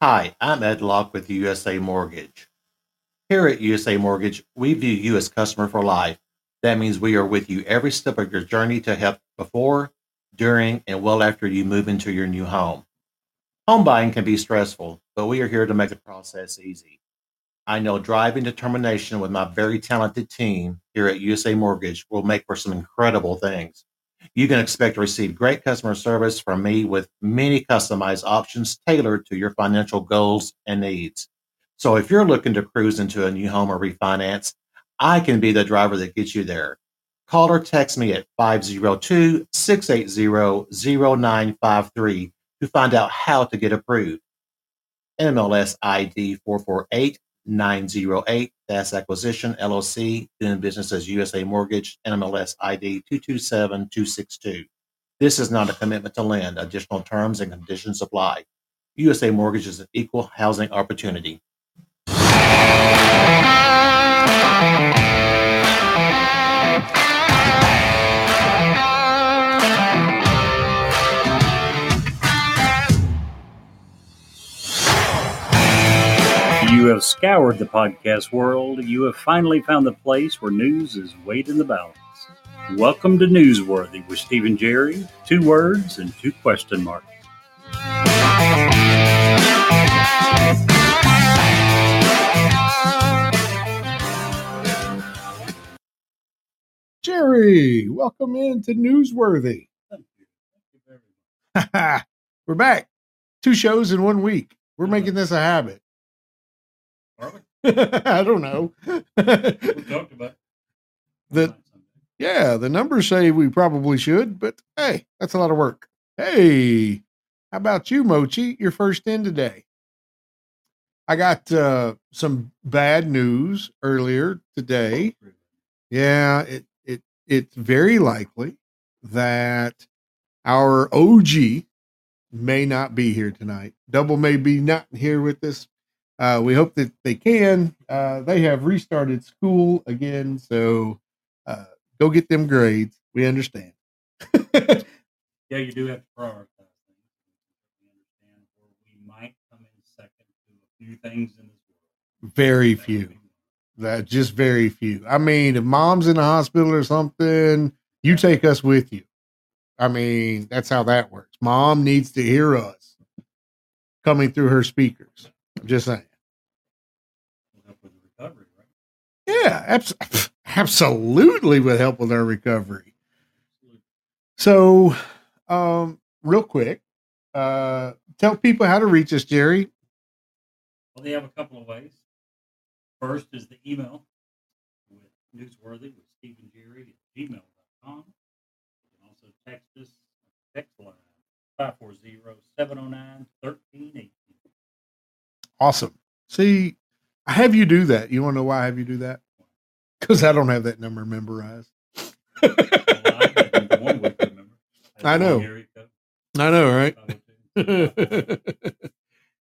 Hi, I'm Ed Locke with USA Mortgage. Here at USA Mortgage, we view you as customer for life. That means we are with you every step of your journey to help before, during, and well after you move into your new home. Home buying can be stressful, but we are here to make the process easy. I know drive and determination with my very talented team here at USA Mortgage will make for some incredible things. You can expect to receive great customer service from me with many customized options tailored to your financial goals and needs. So if you're looking to cruise into a new home or refinance, I can be the driver that gets you there. Call or text me at 502-680-0953 to find out how to get approved. NMLS ID 448908, FAS Acquisition, LLC, doing business as USA Mortgage, NMLS ID 227262. This is not a commitment to lend. Additional terms and conditions apply. USA Mortgage is an equal housing opportunity. You have scoured the podcast world. You have finally found the place where news is weighed in the balance. Welcome to Newsworthy with Steve and Jerry. 2 words and 2 question marks. Jerry, welcome into Newsworthy. Thank you. Thank you very much. We're back. 2 shows in 1 week. We're making this a habit. Are we? I don't know. We talked about that. Yeah, the numbers say we probably should, but hey, that's a lot of work. Hey, how about you, Mochi? Your first in today. I got some bad news earlier today. Yeah, it's very likely that our OG may not be here tonight. Double may be not here with us. We hope that they can. They have restarted school again, so go get them grades. We understand. Yeah, you do have to prioritize things. We understand where we might come in second to a few things in this world. Very few. Just very few. I mean, if mom's in the hospital or something, you take us with you. I mean, that's how that works. Mom needs to hear us coming through her speakers. Just saying. With help with the recovery, right? Yeah, absolutely with help with our recovery. So, real quick, tell people how to reach us, Jerry. Well, they have a couple of ways. First is the email with Newsworthy with Steve and Jerry at gmail.com. You can also text us on the text line 540-709-1318. Awesome. See, I have you do that. You want to know why I have you do that? Because I don't have that number memorized. Well, I know. I know, right?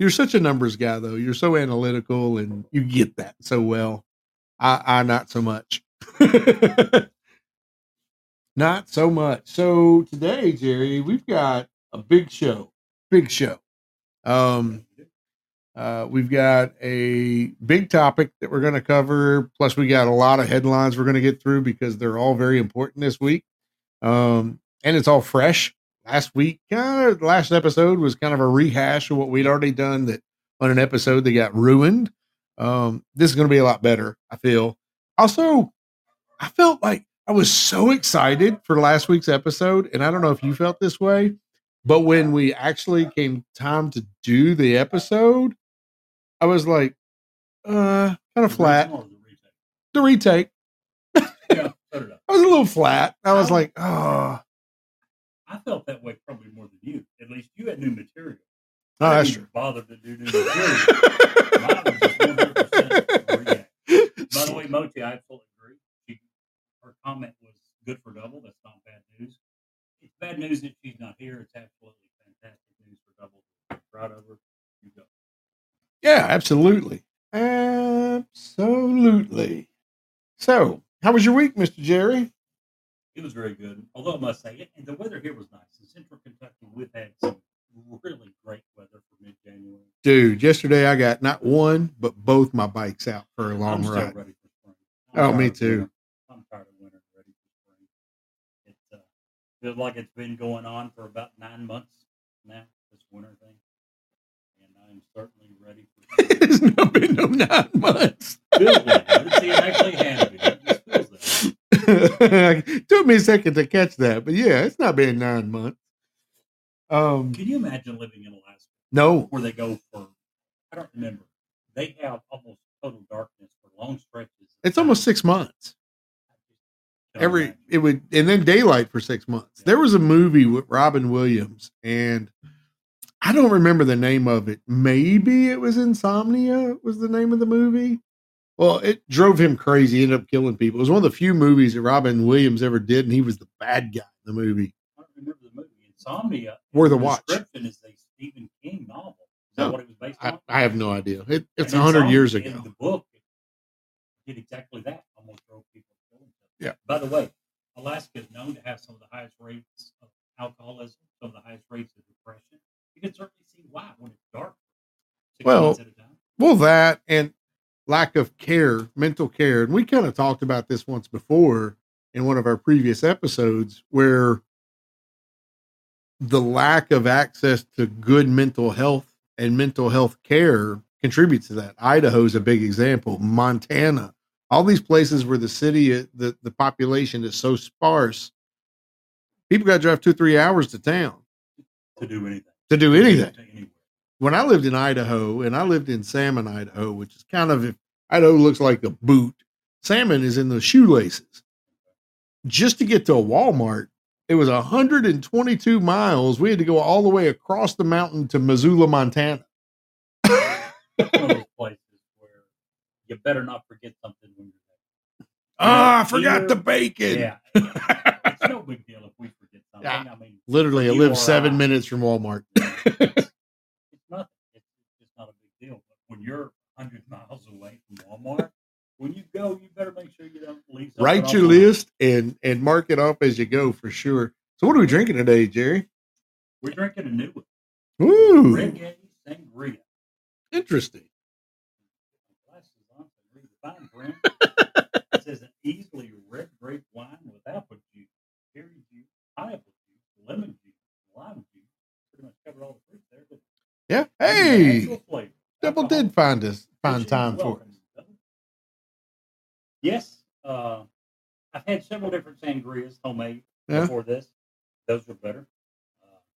You're such a numbers guy, though. You're so analytical, and you get that so well. I not so much. Not so much. So today, Jerry, we've got a big show. Big show. We've got a big topic that we're going to cover. Plus, we got a lot of headlines we're going to get through because they're all very important this week. And it's all fresh. Last week, last episode was kind of a rehash of what we'd already done that on an episode that got ruined. This is going to be a lot better, I feel. Also, I felt like I was so excited for last week's episode. And I don't know if you felt this way, but when we actually came time to do the episode, I was like, kind of flat. The retake. Yeah, I was a little flat. I was like, oh. I felt that way probably more than you. At least you had new material. Oh, that's true. Bothered to do new material. Mine was just 100% react. By the way, Mochi, I fully agree. Her comment was good for double. That's not bad news. It's bad news that she's not here. It's absolutely fantastic news for double. Right over. You go. Yeah, absolutely. Absolutely. So, how was your week, Mr. Jerry? It was very good. Although I must say, and the weather here was nice. In Central Kentucky, we've had some really great weather for mid-January. Dude, yesterday I got not one, but both my bikes out for a long ride. Ready for spring. Oh, me too. I'm tired of winter, ready for spring. It feels like it's been going on for about 9 months now, this winter thing. And I'm certainly ready for spring. It has not been 9 months. Feels like it. It's actually happening. It feels like it. Took me a second to catch that, but yeah, it's not been 9 months. Can you imagine living in Alaska? No. Where they go for, I don't remember. They have almost total darkness for long stretches. It's almost 6 months. And then daylight for 6 months. Yeah. There was a movie with Robin Williams, and I don't remember the name of it. Maybe it was Insomnia was the name of the movie. Well, it drove him crazy. He ended up killing people. It was one of the few movies that Robin Williams ever did, and he was the bad guy in the movie. I don't remember the movie. Insomnia. Worth a watch. Stephen King novel. Is that what it was based on? I have no idea. It's 100 years ago. In the book, it did exactly that. Almost drove people to killing them. Yeah. By the way, Alaska is known to have some of the highest rates of alcoholism, some of the highest rates of depression. You can certainly see why when it's dark. Well, that and lack of care, mental care. And we kind of talked about this once before in one of our previous episodes where the lack of access to good mental health and mental health care contributes to that. Idaho is a big example. Montana, all these places where the city, the population is so sparse, people got to drive 2-3 hours to town to do anything. When I lived in Idaho, and I lived in Salmon, Idaho, which is kind of, if Idaho looks like a boot, Salmon is in the shoelaces. Just to get to a Walmart, it was 122 miles. We had to go all the way across the mountain to Missoula, Montana. It's one of those places where you better not forget something when you're there. I forgot the bacon. Yeah. It's no big deal if we forget something. Yeah. I mean, literally, I live 7 minutes from Walmart. It's not a big deal. But when you're 100 miles away from Walmart, when you go, you better make sure you don't leave something. Write your list and mark it off as you go for sure. So what are we drinking today, Jerry? We're drinking a new one. Ooh. Reggae Sangria. Interesting. It says an easily red grape wine with apple juice, cherry juice, pineapple juice, lemon juice, lime juice. Pretty much covered all the fruit there. Yeah. Hey. Double did find time for it. Yes, I've had several different sangrias homemade before this. Those were better.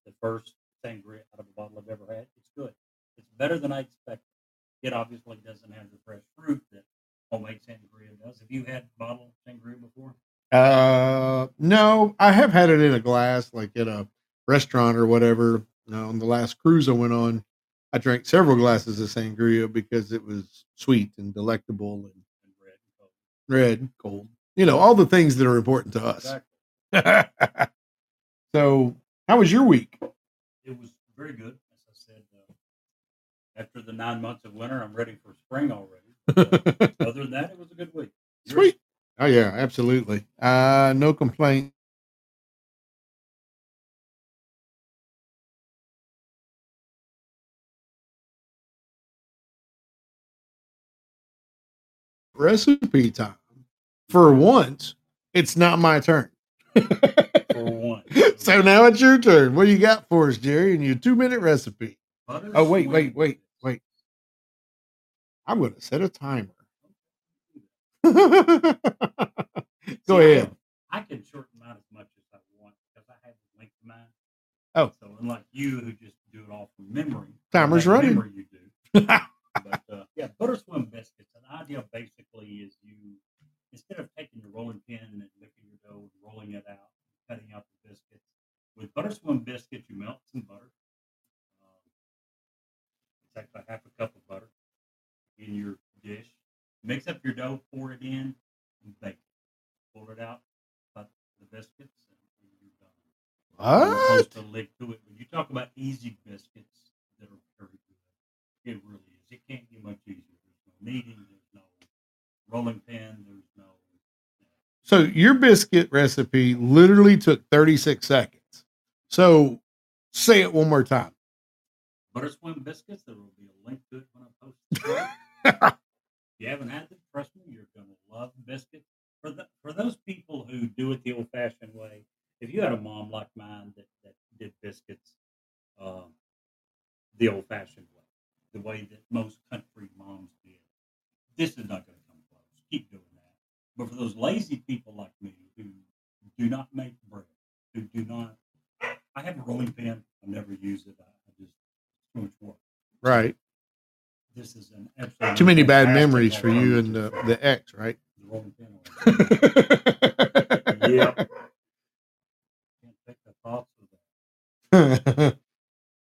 The first sangria out of a bottle I've ever had. It's good. It's better than I expected. It obviously doesn't have the fresh fruit that homemade sangria does. Have you had bottled sangria before? No, I have had it in a glass, like at a restaurant or whatever. On the last cruise I went on, I drank several glasses of sangria because it was sweet and delectable and red, cold, all the things that are important to us. Exactly. So, how was your week? It was very good. As I said, after the 9 months of winter, I'm ready for spring already. But, other than that, it was a good week. Sweet. Oh, yeah, absolutely. No complaint. Recipe time. For once, it's not my turn. For once. So now it's your turn. What do you got for us, Jerry, in your 2-minute recipe? Butter wait. I'm going to set a timer. Go ahead. I can shorten mine as much as I want because I have to link mine. Oh. So unlike you who just do it all from memory. Timer's running. Memory you do. But, butter swim biscuits. An idea basically is you, instead of taking your rolling pin and licking your dough and rolling it out, cutting out the biscuits, with butter swim biscuits, you melt some butter. It's actually half a cup of butter in your dish. Mix up your dough, pour it in, and bake it. Pull it out, cut the biscuits, and you're done. What? You're supposed to lick to it. When you talk about easy biscuits that are very good, it really is. It can't get much easier. There's no kneading, there's no rolling pin, there's no. So your biscuit recipe literally took 36 seconds. So say it one more time. Butterswim biscuits. There will be a link to it when I post it. If you haven't had them, trust me, you're going to love biscuits. For those people who do it the old-fashioned way, if you had a mom like mine that did biscuits the old-fashioned way, the way that most country moms did, this is not going to come close. Keep doing that. But for those lazy people like me who do not make bread, who do not, I have a rolling pin. I never use it. I just too much work. Right. This is an absolute too many bad memories for you and the ex, right? The rolling pin. Yeah. Can't take the thoughts of that.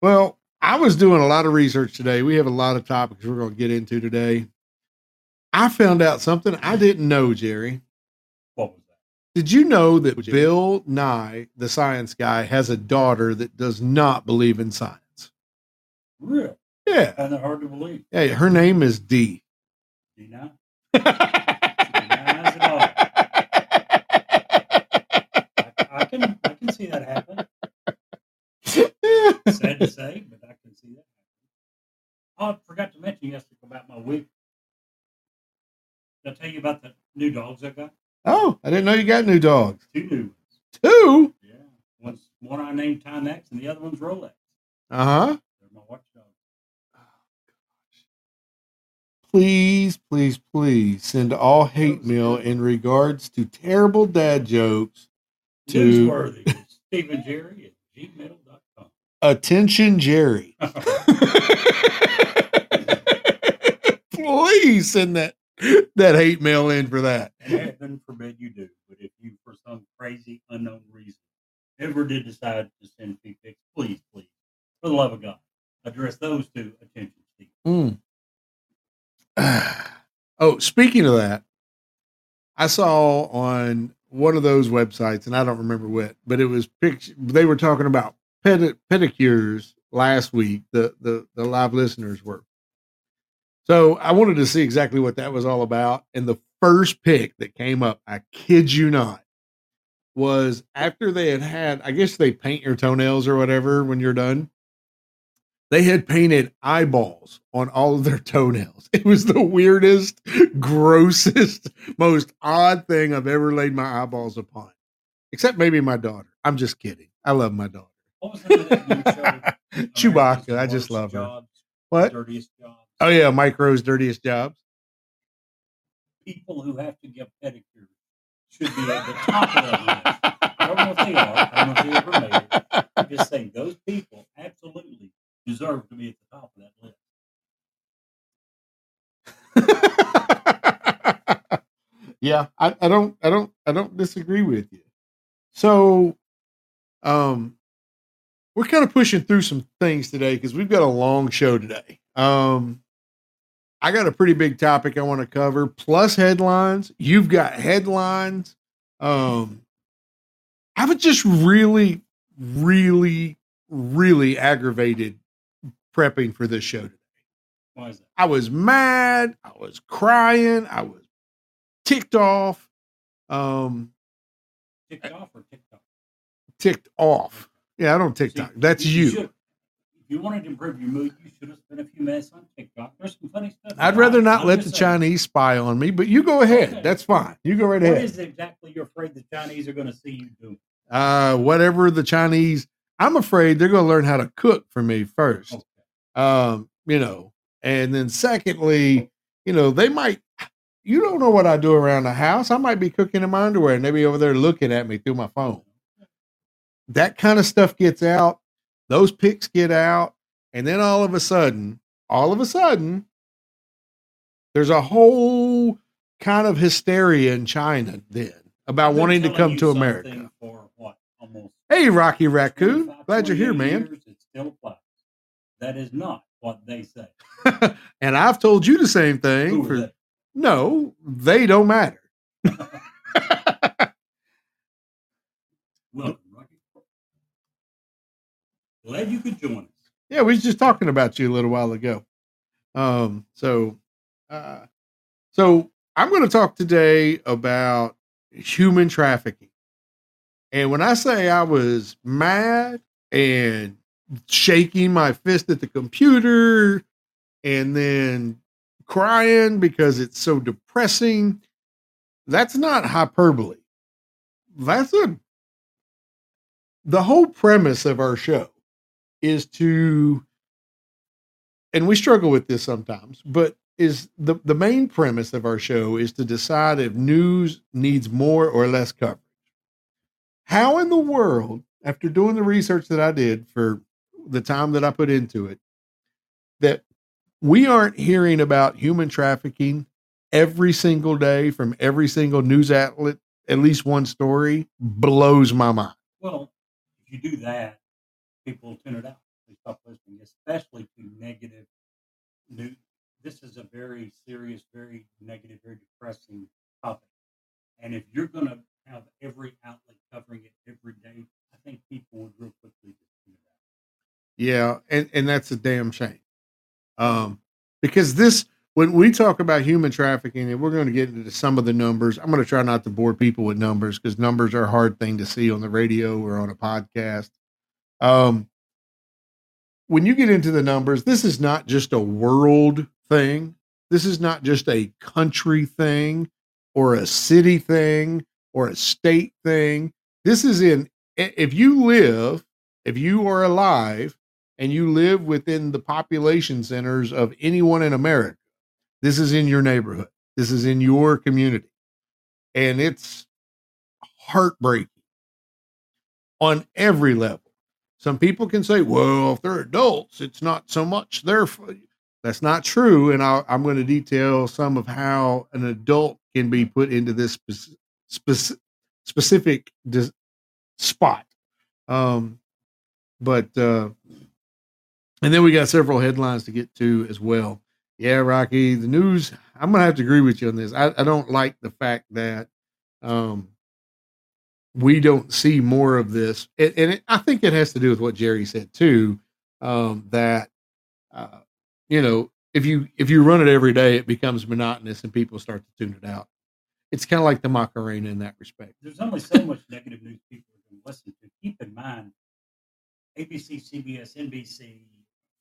Well, I was doing a lot of research today. We have a lot of topics we're going to get into today. I found out something I didn't know, Jerry. What was that? Did you know that Bill Nye, the science guy, has a daughter that does not believe in science? Really? Yeah. And they're hard to believe. Hey, her name is Dee. Dee Nye? She denies it all. I can see that happen. Sad to say, but I can see that happen. Oh, I forgot to mention yesterday about my week. Did I tell you about the new dogs I got? Oh, I didn't know you got new dogs. Two new ones. Two? Yeah. One I named Timex and the other one's Rolex. Uh-huh. They're my watchdogs. Oh, gosh. Please, please, please send all hate mail in regards to terrible dad jokes to Newsworthy. Steve and Jerry at gmail.com. Attention, Jerry. Please send that hate mail in for that. And heaven forbid you do, but if you, for some crazy unknown reason, ever did decide to send feed pics, please, please, for the love of God, address those to Attention Steve. Oh, speaking of that, I saw on one of those websites, and I don't remember what, but it was they were talking about pedicures last week. The live listeners were. So I wanted to see exactly what that was all about. And the first pick that came up, I kid you not, was after they had, I guess they paint your toenails or whatever when you're done. They had painted eyeballs on all of their toenails. It was the weirdest, grossest, most odd thing I've ever laid my eyeballs upon. Except maybe my daughter. I'm just kidding. I love my daughter. What was that Chewbacca. I just love her. What? Dirtiest Jobs. Oh, yeah, Mike Rowe's Dirtiest Jobs. People who have to get pedicures should be at the top of that list. I don't know if they are. I don't know if they ever made it. I'm just saying those people absolutely deserve to be at the top of that list. Yeah, I don't disagree with you. So, we're kind of pushing through some things today because we've got a long show today. I got a pretty big topic I want to cover, plus headlines. You've got headlines. I was just really, really, really aggravated prepping for this show today. Why is that? I was mad. I was crying. I was ticked off. Ticked off or ticked off? Ticked off. Yeah, I don't TikTok. That's you. If you wanted to improve your mood, you should have spent a few minutes on TikTok. There's some funny stuff. I'd rather not let the Chinese spy on me, but you go ahead. Okay. That's fine. You go right ahead. What is it exactly you're afraid the Chinese are going to see you do? Whatever the Chinese, I'm afraid they're going to learn how to cook for me first. Okay. And then secondly, they might, you don't know what I do around the house. I might be cooking in my underwear and they be over there looking at me through my phone. That kind of stuff gets out. Those pics get out. And then all of a sudden, there's a whole kind of hysteria in China then about wanting to come to America. For what? Hey, Rocky Raccoon. Glad you're here, man. It still applies. That is not what they say. And I've told you the same thing. No, they don't matter. Look. Glad you could join us. Yeah, we was just talking about you a little while ago. So I'm going to talk today about human trafficking. And when I say I was mad and shaking my fist at the computer and then crying because it's so depressing. That's not hyperbole. The whole premise of our show is to, and we struggle with this sometimes, but is the main premise of our show is to decide if news needs more or less coverage. How in the world, after doing the research that I did for the time that I put into it, that we aren't hearing about human trafficking every single day from every single news outlet, at least one story, blows my mind. Well, if you do that, people will tune it out. They stop listening, especially to negative news. This is a very serious, very negative, very depressing topic. And if you're going to have every outlet covering it every day, I think people would real quickly just tune it out. Yeah, and that's a damn shame. Because this, when we talk about human trafficking, and we're going to get into some of the numbers, I'm going to try not to bore people with numbers because numbers are a hard thing to see on the radio or on a podcast. When you get into the numbers, this is not just a world thing. This is not just a country thing or a city thing or a state thing. This is if you are alive, and you live within the population centers of anyone in America, this is in your neighborhood. This is in your community. And it's heartbreaking on every level. Some people can say, well, if they're adults, it's not so much their fault. That's not true. And I'm going to detail some of how an adult can be put into this specific spot. And then we got several headlines to get to as well. Yeah, Rocky, the news, I'm going to have to agree with you on this. I don't like the fact that we don't see more of this. I think it has to do with what Jerry said, too, if you run it every day, it becomes monotonous and people start to tune it out. It's kind of like the Macarena in that respect. There's only so much negative news people can listen to. Keep in mind, ABC, CBS, NBC,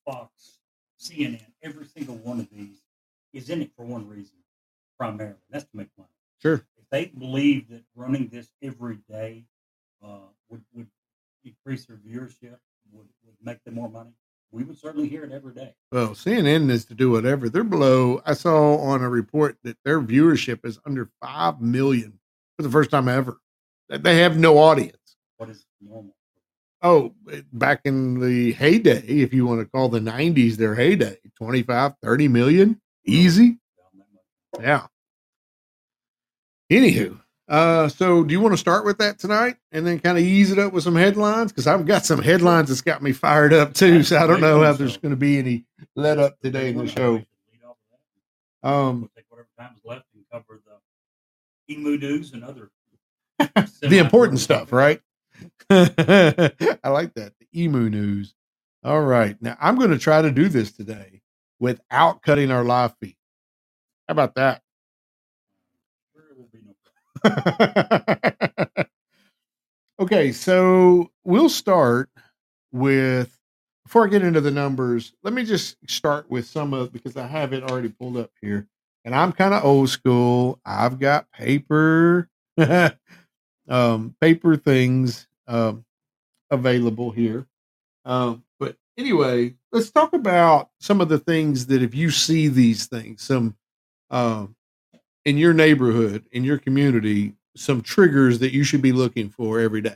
Fox, CNN, every single one of these is in it for one reason, primarily. That's to make money. Sure. If they believe that running this every day would increase their viewership, would make them more money, we would certainly hear it every day. Well, CNN is to do whatever. They're below. I saw on a report that their viewership is under 5 million for the first time ever. They have no audience. What is normal? Oh, back in the heyday, if you want to call the 90s their heyday, 25, 30 million, easy. Yeah. Anywho, so do you want to start with that tonight and then kind of ease it up with some headlines? Because I've got some headlines that's got me fired up too, so I don't know if there's going to be any let up today in the show. We'll take whatever time's left and cover the emu news and other. The important stuff, right? I like that. The emu news. All right. Now I'm going to try to do this today without cutting our live feed. How about that? Okay. So we'll start with, before I get into the numbers, let me just start with because I have it already pulled up here and I'm kind of old school. I've got paper. Paper things available here. But anyway, let's talk about some of the things that if you see these things, some in your neighborhood, in your community, some triggers that you should be looking for every day,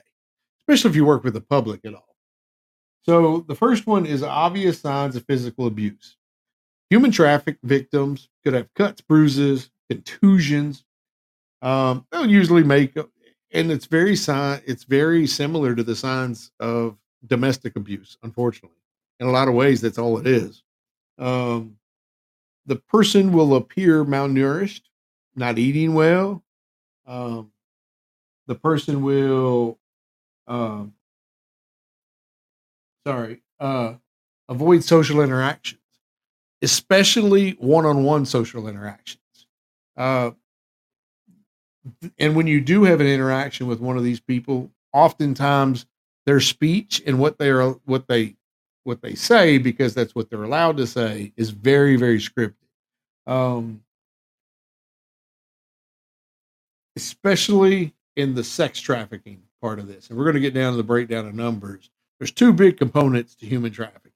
especially if you work with the public at all. So the first one is obvious signs of physical abuse. Human traffic victims could have cuts, bruises, contusions. They'll usually make... And it's very similar to the signs of domestic abuse, unfortunately. In a lot of ways, that's all it is. The person will appear malnourished, not eating well. The person will, avoid social interactions, especially one-on-one social interactions. And when you do have an interaction with one of these people, oftentimes their speech and what they what they say, because that's what they're allowed to say, is very, very scripted. Especially in the sex trafficking part of this. And we're going to get down to the breakdown of numbers. There's two big components to human trafficking.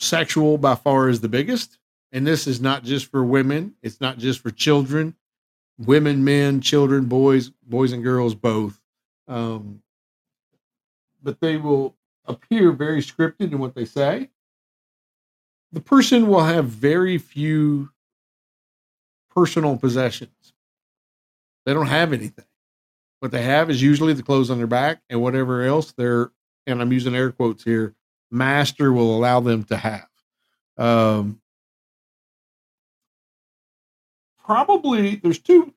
Sexual by far is the biggest. And this is not just for women. It's not just for children, women, men, children, boys and girls, both. But they will appear very scripted in what they say. The person will have very few personal possessions. They don't have anything. What they have is usually the clothes on their back and whatever else they're, and I'm using air quotes here, master will allow them to have. Probably there's two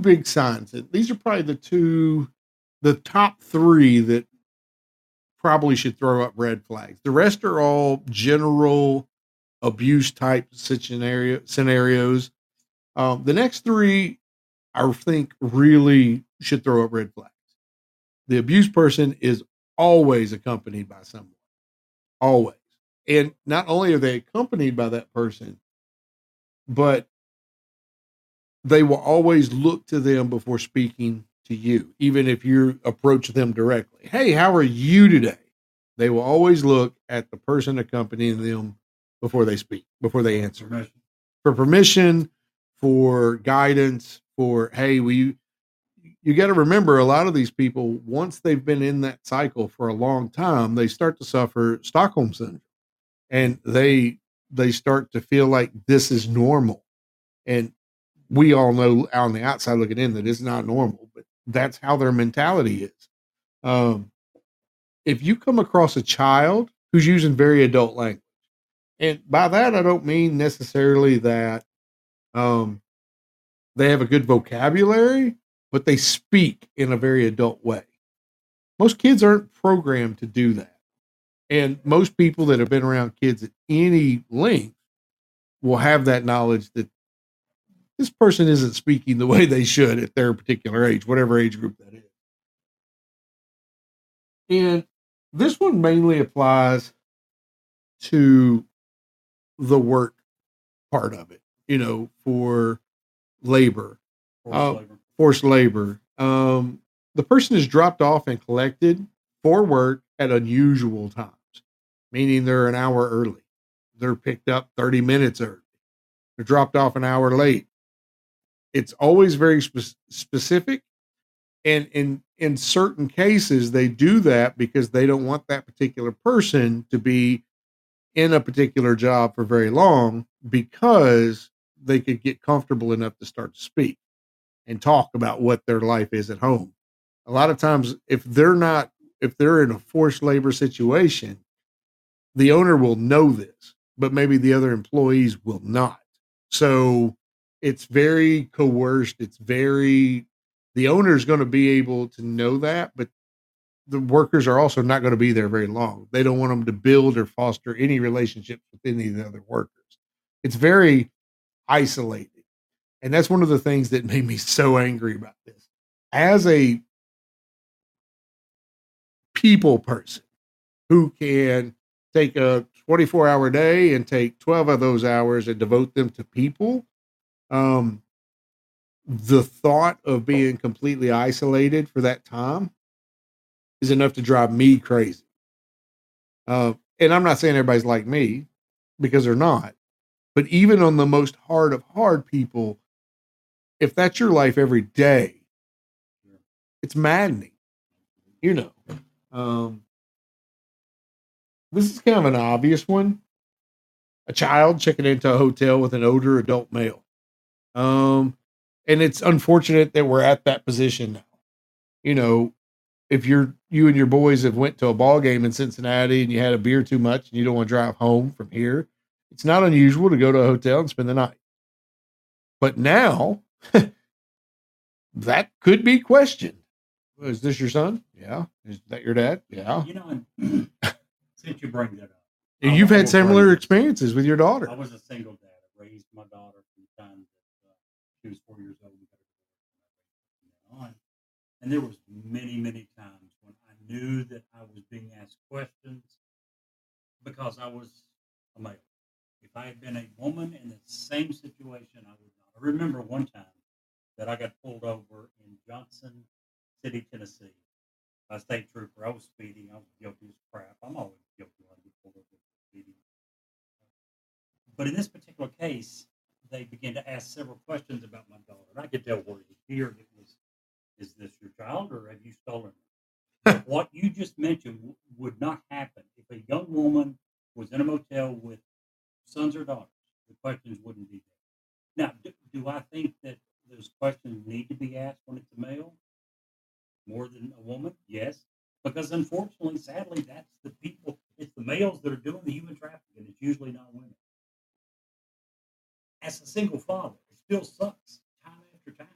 big signs. These are probably the top three that probably should throw up red flags. The rest are all general abuse type scenarios. The next three, I think, really should throw up red flags. The abused person is always accompanied by someone, always. And not only are they accompanied by that person, but they will always look to them before speaking to you, even if you approach them directly. Hey, how are you today? They will always look at the person accompanying them before they speak, before they answer. For permission, for guidance, for, hey, you got to remember, a lot of these people, once they've been in that cycle for a long time, they start to suffer Stockholm syndrome, and they start to feel like this is normal. And we all know on the outside looking in that it's not normal, but that's how their mentality is. If you come across a child who's using very adult language, and by that, I don't mean necessarily that, they have a good vocabulary, but they speak in a very adult way. Most kids aren't programmed to do that. And most people that have been around kids at any length will have that knowledge that this person isn't speaking the way they should at their particular age, whatever age group that is. And this one mainly applies to the work part of it, for labor, forced labor. The person is dropped off and collected for work at unusual times, meaning they're an hour early. They're picked up 30 minutes early. They're dropped off an hour late. It's always very specific. And in certain cases, they do that because they don't want that particular person to be in a particular job for very long, because they could get comfortable enough to start to speak and talk about what their life is at home. A lot of times, if they're in a forced labor situation, the owner will know this, but maybe the other employees will not. So it's very coerced. The owner's going to be able to know that, but the workers are also not going to be there very long. They don't want them to build or foster any relationships with any of the other workers. It's very isolated. And that's one of the things that made me so angry about this. As a people person who can take a 24-hour day and take 12 of those hours and devote them to people, the thought of being completely isolated for that time is enough to drive me crazy. And I'm not saying everybody's like me, because they're not. But even on the most hard of hard people, if that's your life every day, it's maddening, This is kind of an obvious one. A child checking into a hotel with an older adult male. And it's unfortunate that we're at that position now. If you and your boys have went to a ball game in Cincinnati and you had a beer too much and you don't want to drive home from here, it's not unusual to go to a hotel and spend the night. But now, that could be questioned. Is this your son? Yeah. Is that your dad? Yeah. Since you bring that up. And you've had similar experiences with your daughter. I was a single dad. I raised my daughter from the time that she was 4 years old. And there was many, many times when I knew that I was being asked questions because I was a male. If I had been a woman in the same situation, I would not. I remember one time that I got pulled over in Johnson City, Tennessee, by a state trooper. I was speeding. I was guilty as crap. I'm always guilty when I get pulled over for speeding. But in this particular case, they began to ask several questions about my daughter. And I could tell where it was here. It was, is this your child or have you stolen her? What you just mentioned would not happen if a young woman was in a motel with sons or daughters. The questions wouldn't be there. Now, do I think that those questions need to be asked when it's a male more than a woman? Yes, because unfortunately, sadly, that's the people, it's the males that are doing the human trafficking. It's usually not women. As a single father, it still sucks time after time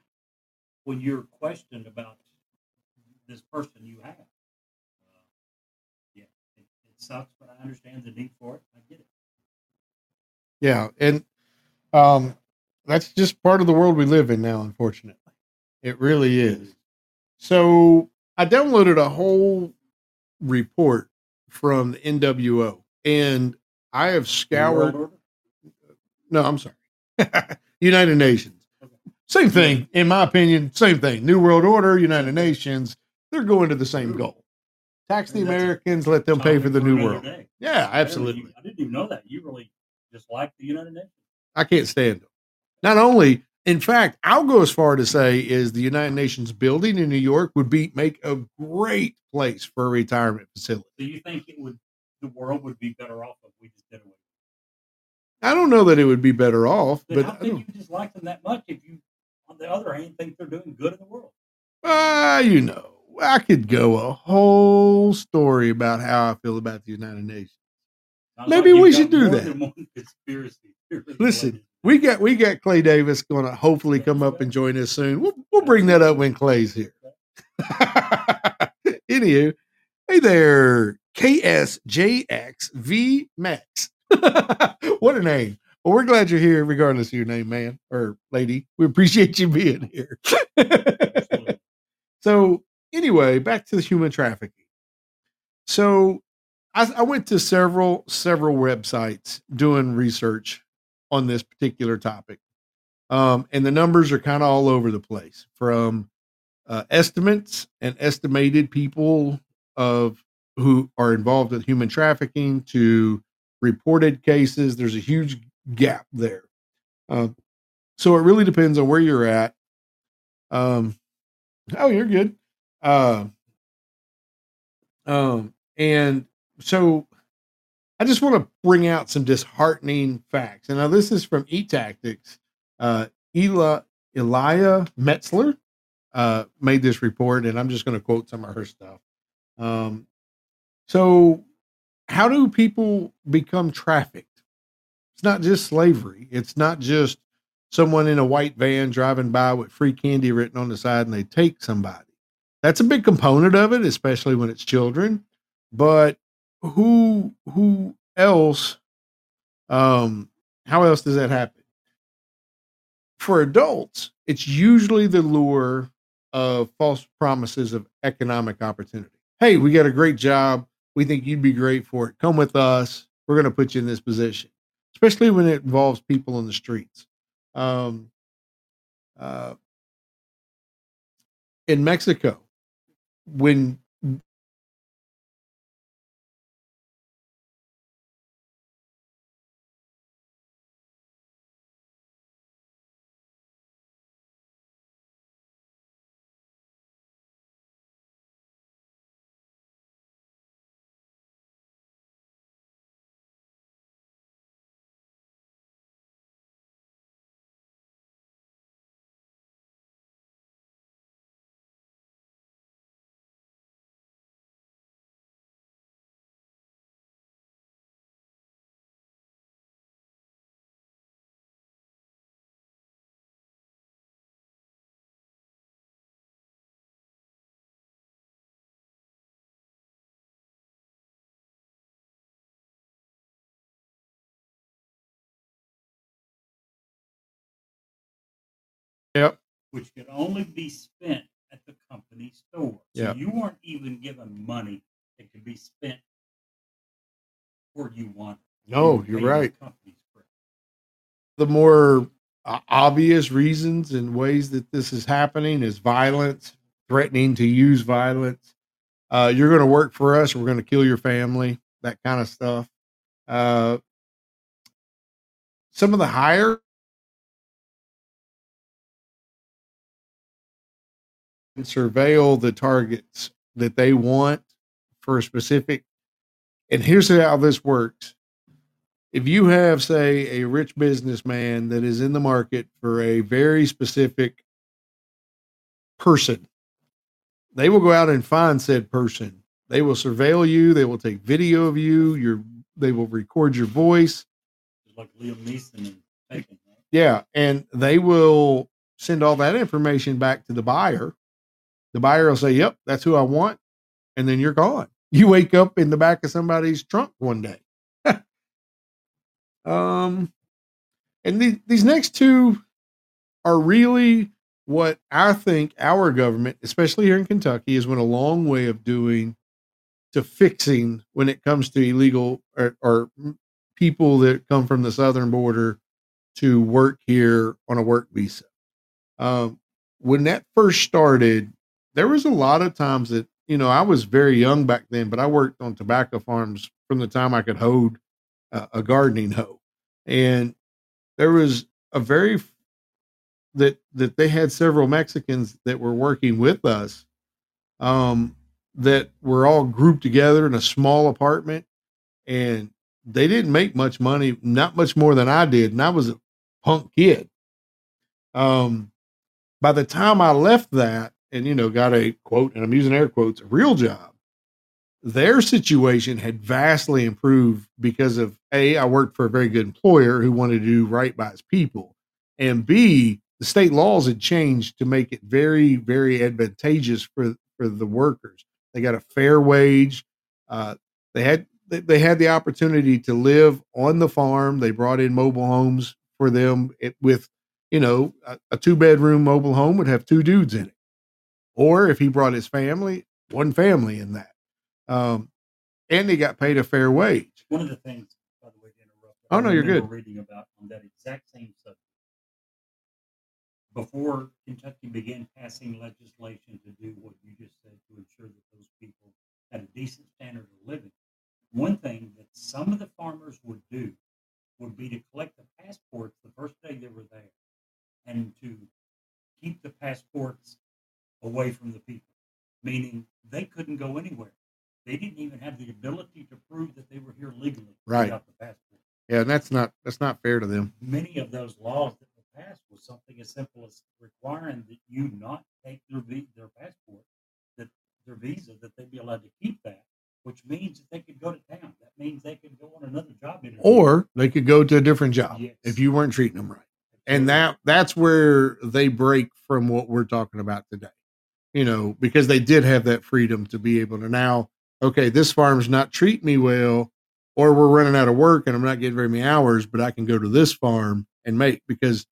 when you're questioned about this person you have. It sucks, but I understand the need for it. I get it. Yeah, and that's just part of the world we live in now, unfortunately. It really is. So I downloaded a whole report from the NWO, and I have scoured. No, I'm sorry. United Nations. Okay. Same thing, in my opinion, same thing. New World Order, United Nations, they're going to the same goal. Tax the Americans, let them pay for the new world. Day. Yeah, absolutely. I didn't even know that. You really dislike the United Nations? I can't stand them. Not only, in fact, I'll go as far to say is the United Nations building in New York would make a great place for a retirement facility. Do you think the world would be better off if we just did away? I don't know that it would be better off, but I think you just like them that much if you, on the other hand, think they're doing good in the world. I could go a whole story about how I feel about the United Nations. Maybe we should do that. One conspiracy theory. Listen, we got Clay Davis going to hopefully come up and join us soon. We'll bring that up when Clay's here. Anywho, hey there, KSJXV Max. What a name. Well, we're glad you're here regardless of your name, man or lady. We appreciate you being here. So anyway, back to the human trafficking. So I went to several websites doing research on this particular topic. And the numbers are kind of all over the place, from estimates and estimated people who are involved with human trafficking to reported cases. There's a huge gap there. So it really depends on where you're at. You're good. And so I just want to bring out some disheartening facts. And now this is from eTactics. Elia Metzler made this report, and I'm just going to quote some of her stuff. So how do people become trafficked? It's not just slavery. It's not just someone in a white van driving by with free candy written on the side and they take somebody. That's a big component of it, especially when it's children. But who else, how else does that happen? For adults, it's usually the lure of false promises of economic opportunity. Hey, we got a great job. We think you'd be great for it. Come with us. We're going to put you in this position, especially when it involves people on the streets. In Mexico, when Yep. Which could only be spent at the company store. So you weren't even given money that could be spent reward you want. No, you're right. The more obvious reasons and ways that this is happening is violence, threatening to use violence. You're going to work for us. We're going to kill your family, that kind of stuff. Some of the higher and surveil the targets that they want for a specific. And here's how this works. If you have, say, a rich businessman that is in the market for a very specific person, they will go out and find said person. They will surveil you. They will take video of you. They will record your voice. Like Liam Neeson and Taken, right? Yeah, and they will send all that information back to the buyer. The buyer will say, yep, that's who I want. And then you're gone. You wake up in the back of somebody's trunk one day. And these next two are really what I think our government, especially here in Kentucky, has went a long way of doing to fixing when it comes to illegal or people that come from the southern border to work here on a work visa. When that first started, there was a lot of times that, you know, I was very young back then, but I worked on tobacco farms from the time I could hold a gardening hoe. And there was a very that they had several Mexicans that were working with us that were all grouped together in a small apartment, and they didn't make much money, not much more than I did. And I was a punk kid. By the time I left that and, you know, got a quote, and I'm using air quotes, a real job, their situation had vastly improved because of A, I worked for a very good employer who wanted to do right by his people. And B, the state laws had changed to make it very, very advantageous for the workers. They got a fair wage. They had the opportunity to live on the farm. They brought in mobile homes for them with, you know, a 2-bedroom mobile home would have 2 dudes in it. Or if he brought his family, 1 family in that. And they got paid a fair wage. One of the things, by the way, to interrupt. Oh, no, you're good. Reading about on that exact same subject. Before Kentucky began passing legislation to do what you just said, to ensure that those people had a decent standard of living, one thing that some of the farmers would do would be to collect the passports the first day they were there and to keep the passports away from the people, meaning they couldn't go anywhere. They didn't even have the ability to prove that they were here legally without the passport. Yeah, and that's not fair to them. Many of those laws that were passed was something as simple as requiring that you not take their passport, that their visa, that they'd be allowed to keep that, which means that they could go to town. That means they could go on another job interview. Or they could go to a different job if you weren't treating them right. And that's where they break from what we're talking about today. You know, because they did have that freedom to be able to now, okay, this farm's not treating me well, or we're running out of work and I'm not getting very many hours, but I can go to this farm and make, because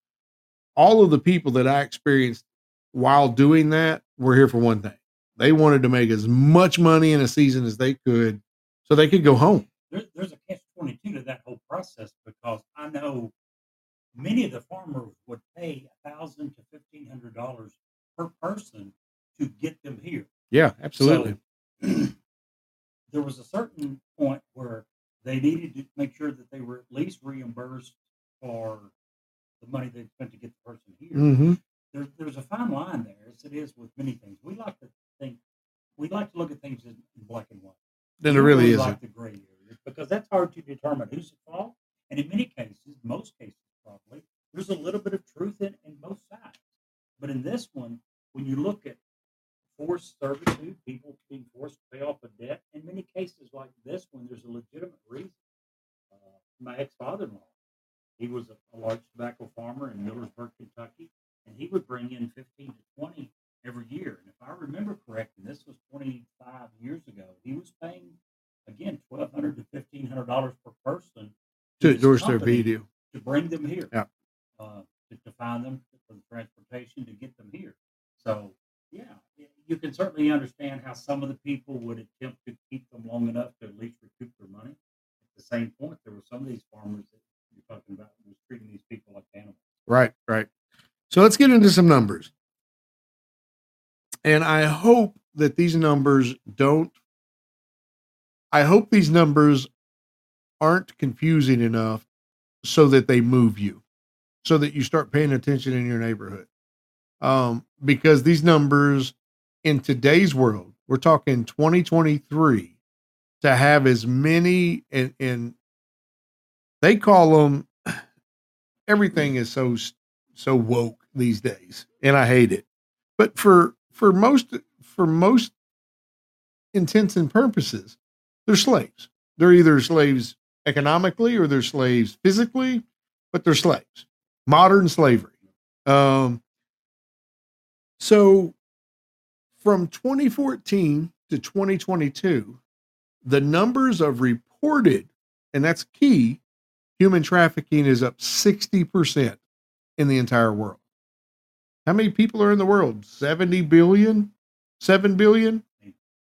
all of the people that I experienced while doing that were here for one thing. They wanted to make as much money in a season as they could so they could go home. There's a catch-22 to that whole process, because I know many of the farmers would pay $1,000 to $1,500 per person to get them here. Yeah, absolutely. So, there was a certain point where they needed to make sure that they were at least reimbursed for the money they spent to get the person here. Mm-hmm. There's a fine line there, as it is with many things. We like to think, we like to look at things in black and white. Then it really is like the gray area, because that's hard to determine who's at fault. And in many cases, most cases probably, there's a little bit of truth in both sides. But in this one, when you look at forced servitude, people being forced to pay off a debt. In many cases like this one, there's a legitimate reason. My ex-father-in-law, he was a large tobacco farmer in Millersburg, Kentucky, and he would bring in 15 to 20 every year. And if I remember correctly, this was 25 years ago, he was paying, again, $1,200 to $1,500 per person to endorse their video, to bring them here, yeah. To find them, for the transportation, to get them here. So, yeah, you can certainly understand how some of the people would attempt to keep them long enough to at least recoup their money. At the same point, there were some of these farmers that you're talking about was treating these people like animals. Right, right. So let's get into some numbers. And I hope that these numbers don't, I hope these numbers aren't confusing enough so that they move you, so that you start paying attention in your neighborhood. Because these numbers in today's world, we're talking 2023, to have as many, and they call them, everything is so woke these days, and I hate it. But for most intents and purposes, they're slaves. They're either slaves economically or they're slaves physically, but they're slaves. Modern slavery. So from 2014 to 2022, the numbers of reported, and that's key, human trafficking is up 60% in the entire world. How many people are in the world? 70 billion? 7 billion?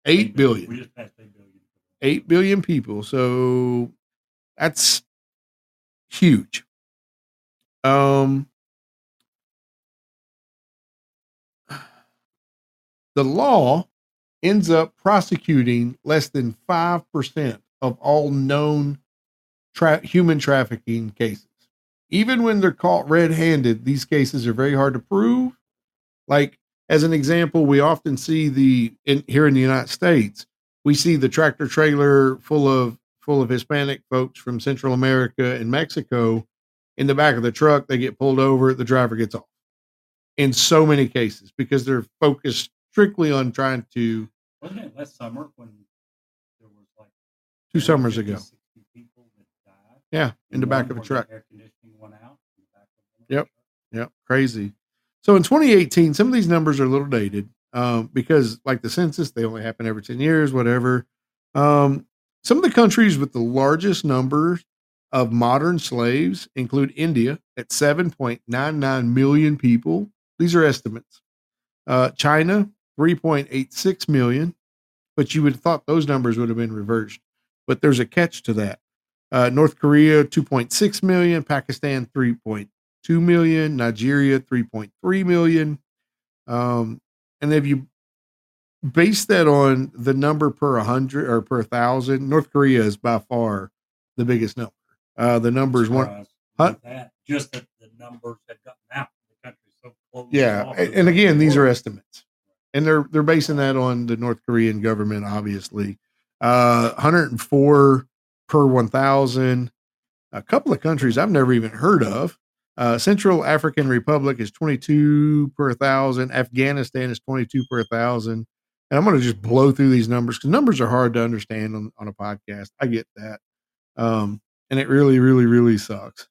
8 billion. We just passed 8 billion. 8 billion people. So that's huge. The law ends up prosecuting less than 5% of all known human trafficking cases. Even when they're caught red-handed, these cases are very hard to prove. Like, as an example, we often see here in the United States, we see the tractor trailer full of Hispanic folks from Central America and Mexico in the back of the truck. They get pulled over. The driver gets off in so many cases because they're focused strictly on trying to. Wasn't it last summer when there was like 2 summers ago? 60 people that died. Yeah, in the back of a truck. Air conditioning went out. Yep, crazy. So in 2018, some of these numbers are a little dated because, like the census, they only happen every 10 years, whatever. Some of the countries with the largest numbers of modern slaves include India at 7.99 million people. These are estimates. China, 3.86 million, but you would have thought those numbers would have been reversed, but there's a catch to that. North Korea, 2.6 million, Pakistan, 3.2 million, Nigeria, 3.3 million. And if you base that on the number per 100 or per 1,000, North Korea is by far the biggest number. The number is one. Just that the numbers had gotten out. Yeah, and again, these are estimates, and they're basing that on the North Korean government, obviously. 104 per 1,000. A couple of countries I've never even heard of. Central African Republic is 22 per 1,000. Afghanistan is 22 per 1,000. And I'm going to just blow through these numbers because numbers are hard to understand on a podcast. I get that, and it really, really, really sucks.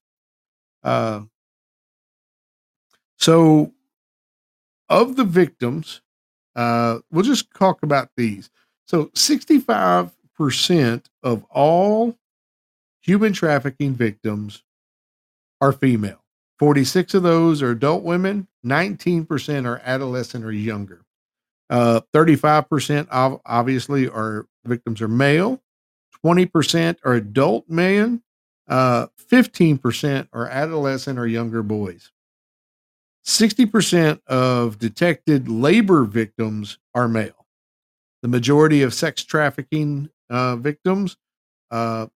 So, of the victims, we'll just talk about these. So, 65% of all human trafficking victims are female. 46 of those are adult women. 19% are adolescent or younger. 35% obviously are victims are male. 20% are adult men. 15% are adolescent or younger boys. 60% of detected labor victims are male. The majority of sex trafficking victims are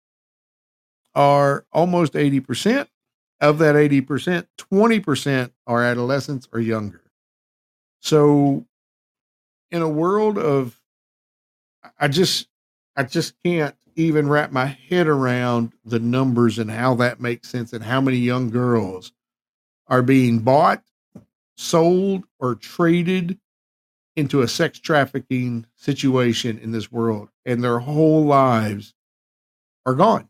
almost 80%. Of that 80%, 20% are adolescents or younger. So in a world of, I just can't even wrap my head around the numbers and how that makes sense and how many young girls are being bought, sold, or traded into a sex trafficking situation in this world, and their whole lives are gone.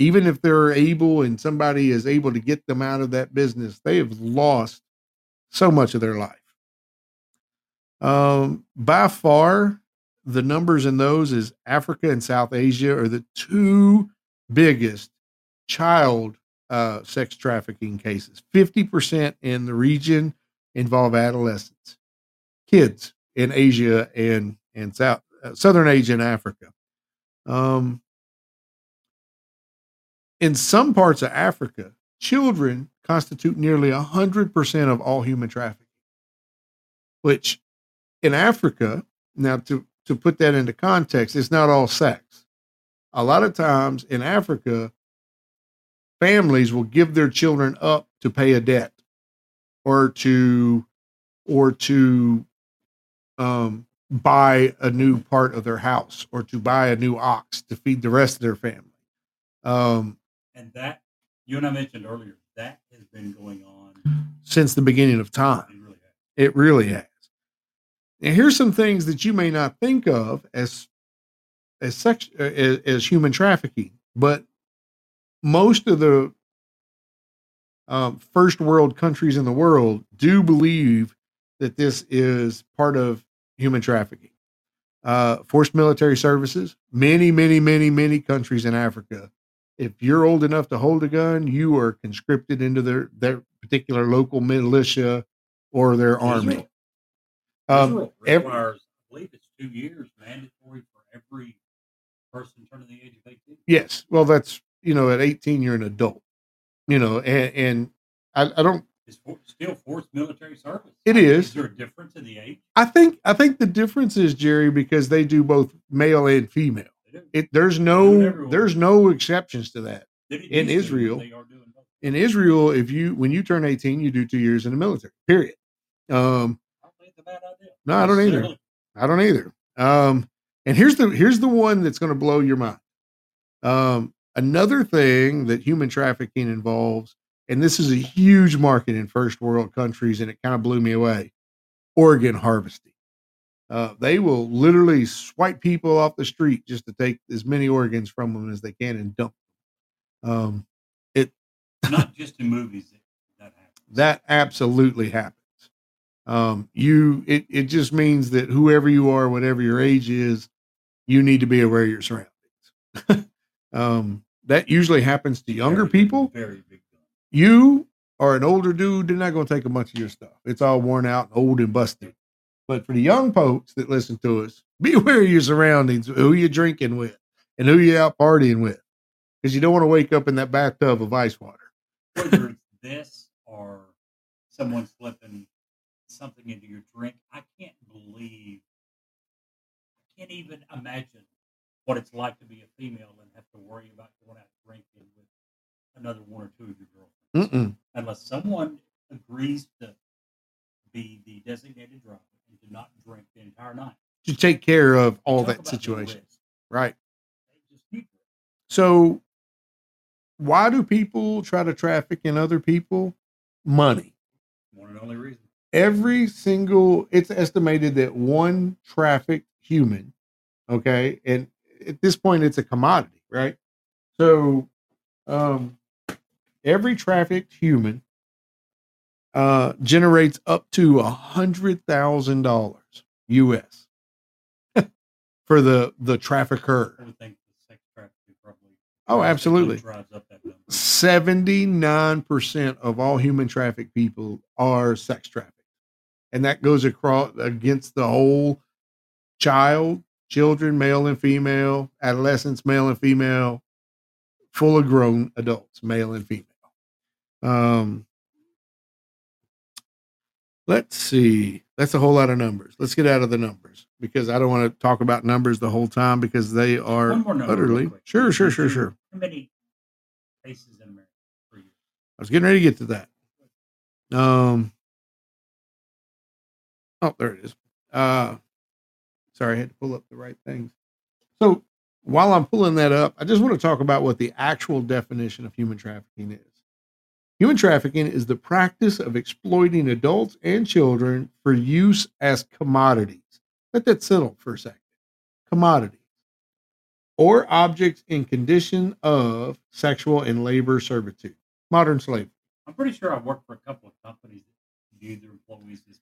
Even if they're able and somebody is able to get them out of that business, they have lost so much of their life. By far, the numbers in those is Africa and South Asia are the 2 biggest child sex trafficking cases. 50% in the region involve adolescents, kids in Asia and Southern Asia and Africa. In some parts of Africa, children constitute nearly 100% of all human trafficking, which in Africa, now to put that into context, it's not all sex. A lot of times in Africa, families will give their children up to pay a debt or to buy a new part of their house or to buy a new ox to feed the rest of their family. And that, you and I mentioned earlier, that has been going on since the beginning of time. It really has. And here's some things that you may not think of as human trafficking, but most of the first world countries in the world do believe that this is part of human trafficking. Forced military services, many countries in Africa. If you're old enough to hold a gun, you are conscripted into their particular local militia or their army. I believe it's 2 years mandatory for every person turning the age of 18. Yes. Well, that's, at 18, you're an adult, and I don't. It's still forced military service. Is there a difference in the age? I think the difference is, Jerry, because they do both male and female. There's no exceptions to that in Israel. In Israel, when you turn 18, you do 2 years in the military. Period. No, I don't either. And here's the one that's going to blow your mind. Another thing that human trafficking involves, and this is a huge market in first world countries, and it kind of blew me away: organ harvesting. They will literally swipe people off the street just to take as many organs from them as they can and dump them. Not just in movies that happens. That absolutely happens. It just means that whoever you are, whatever your age is, you need to be aware of your surroundings. That usually happens to younger people. Very big deal. You are an older dude, they're not going to take a bunch of your stuff. It's all worn out, old and busted. But for the young folks that listen to us, be aware of your surroundings, who you're drinking with, and who you're out partying with, because you don't want to wake up in that bathtub of ice water. Whether it's this or someone slipping something into your drink, I can't even imagine what it's like to be a female and have to worry about going out drinking with another one or two of your girlfriends. Unless someone agrees to be the designated driver. Do not drink the entire night. To take care of all that situation. Right. So why do people try to traffic in other people? Money. One and only reason. It's estimated that one trafficked human, okay, and at this point it's a commodity, right? So every trafficked human generates up to $100,000 US for the trafficker. I would think the sex trafficking probably. Oh, absolutely. 79% of all human trafficked people are sex trafficked. And that goes across against the whole children, male and female, adolescents, male and female, full of grown adults, male and female. Let's see. That's a whole lot of numbers. Let's get out of the numbers because I don't want to talk about numbers the whole time because they are utterly. Sure. How many cases in America for you? I was getting ready to get to that. Oh, there it is. Sorry, I had to pull up the right things. So while I'm pulling that up, I just want to talk about what the actual definition of human trafficking is. Human trafficking is the practice of exploiting adults and children for use as commodities. Let that settle for a second. Commodities. Or objects in condition of sexual and labor servitude. Modern slavery. I'm pretty sure I've worked for a couple of companies that view their employees as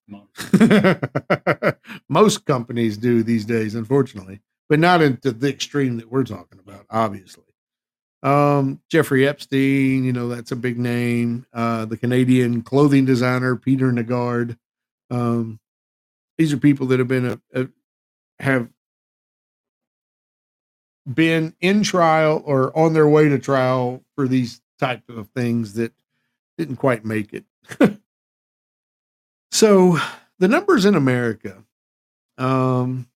commodities. Most companies do these days, unfortunately. But not into the extreme that we're talking about, obviously. Jeffrey Epstein, that's a big name. The Canadian clothing designer, Peter Nagard. These are people that have been in trial or on their way to trial for these type of things that didn't quite make it. So the numbers in America, and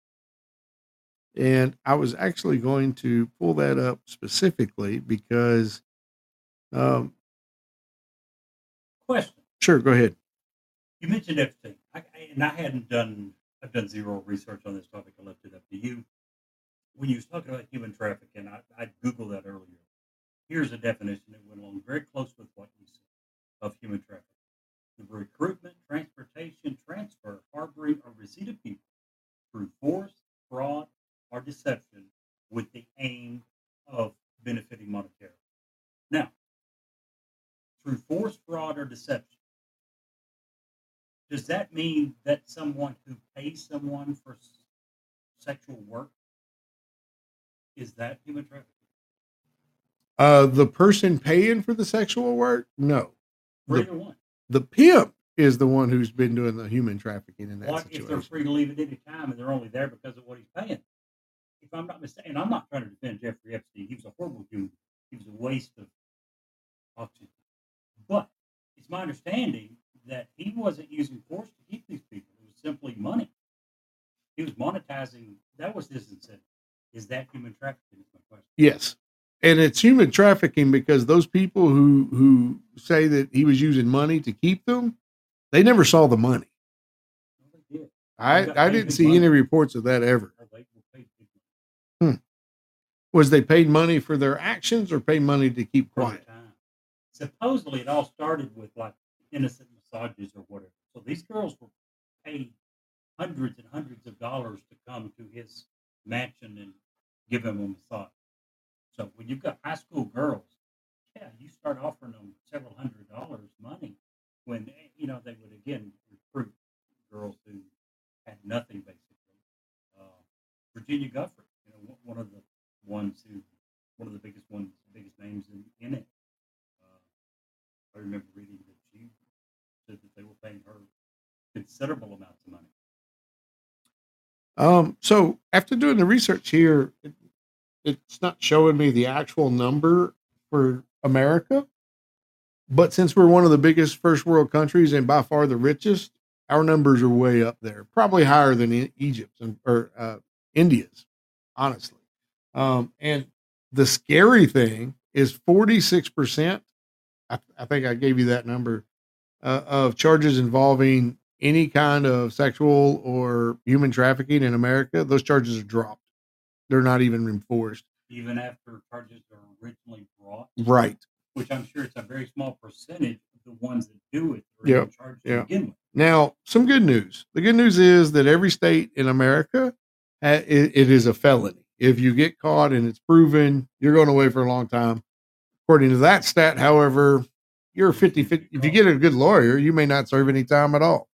I was actually going to pull that up specifically because, question. Sure. Go ahead. You mentioned Epstein, and I've done zero research on this topic. I left it up to you. When you was talking about human trafficking, I Googled that earlier. Here's a definition that went along very close with what you said of human trafficking. The recruitment, transportation, transfer, harboring, or receipt of people through force, fraud, or deception with the aim of benefiting monetarily. Now, through force, fraud, or deception, does that mean that someone who pays someone for sexual work, is that human trafficking? The person paying for the sexual work? No. The pimp is the one who's been doing the human trafficking in that situation. If they're free to leave at any time and they're only there because of what he's paying? If I'm not mistaken, and I'm not trying to defend Jeffrey Epstein. He was a horrible dude. He was a waste of oxygen. But it's my understanding that he wasn't using force to keep these people. It was simply money. He was monetizing. That was his incentive. Is that human trafficking? Is my question. Yes. And it's human trafficking because those people who say that he was using money to keep them, they never saw the money. No, I didn't see any reports of that ever. Was they paid money for their actions or paid money to keep quiet? Supposedly it all started with like innocent massages or whatever. So these girls were paid hundreds and hundreds of dollars to come to his mansion and give him a massage. So when you've got high school girls, yeah, you start offering them several $100s money when, you know, they would, again, recruit girls who had nothing, basically. Virginia Guffrey, you know, one of the biggest names in it. I remember reading that she said that they were paying her considerable amounts of money. So after doing the research here, it's not showing me the actual number for America, but since we're one of the biggest first world countries and by far the richest, our numbers are way up there, probably higher than Egypt's or India's, honestly. And the scary thing is 46%. I think I gave you that number of charges involving any kind of sexual or human trafficking in America. Those charges are dropped. They're not even enforced. Even after charges are originally brought? Right. Which I'm sure it's a very small percentage of the ones that do it. Yep. Yep. Again. Now, some good news. The good news is that every state in America, it is a felony. If you get caught and it's proven, you're going away for a long time. According to that stat, however, you're 50-50. If you get a good lawyer, you may not serve any time at all.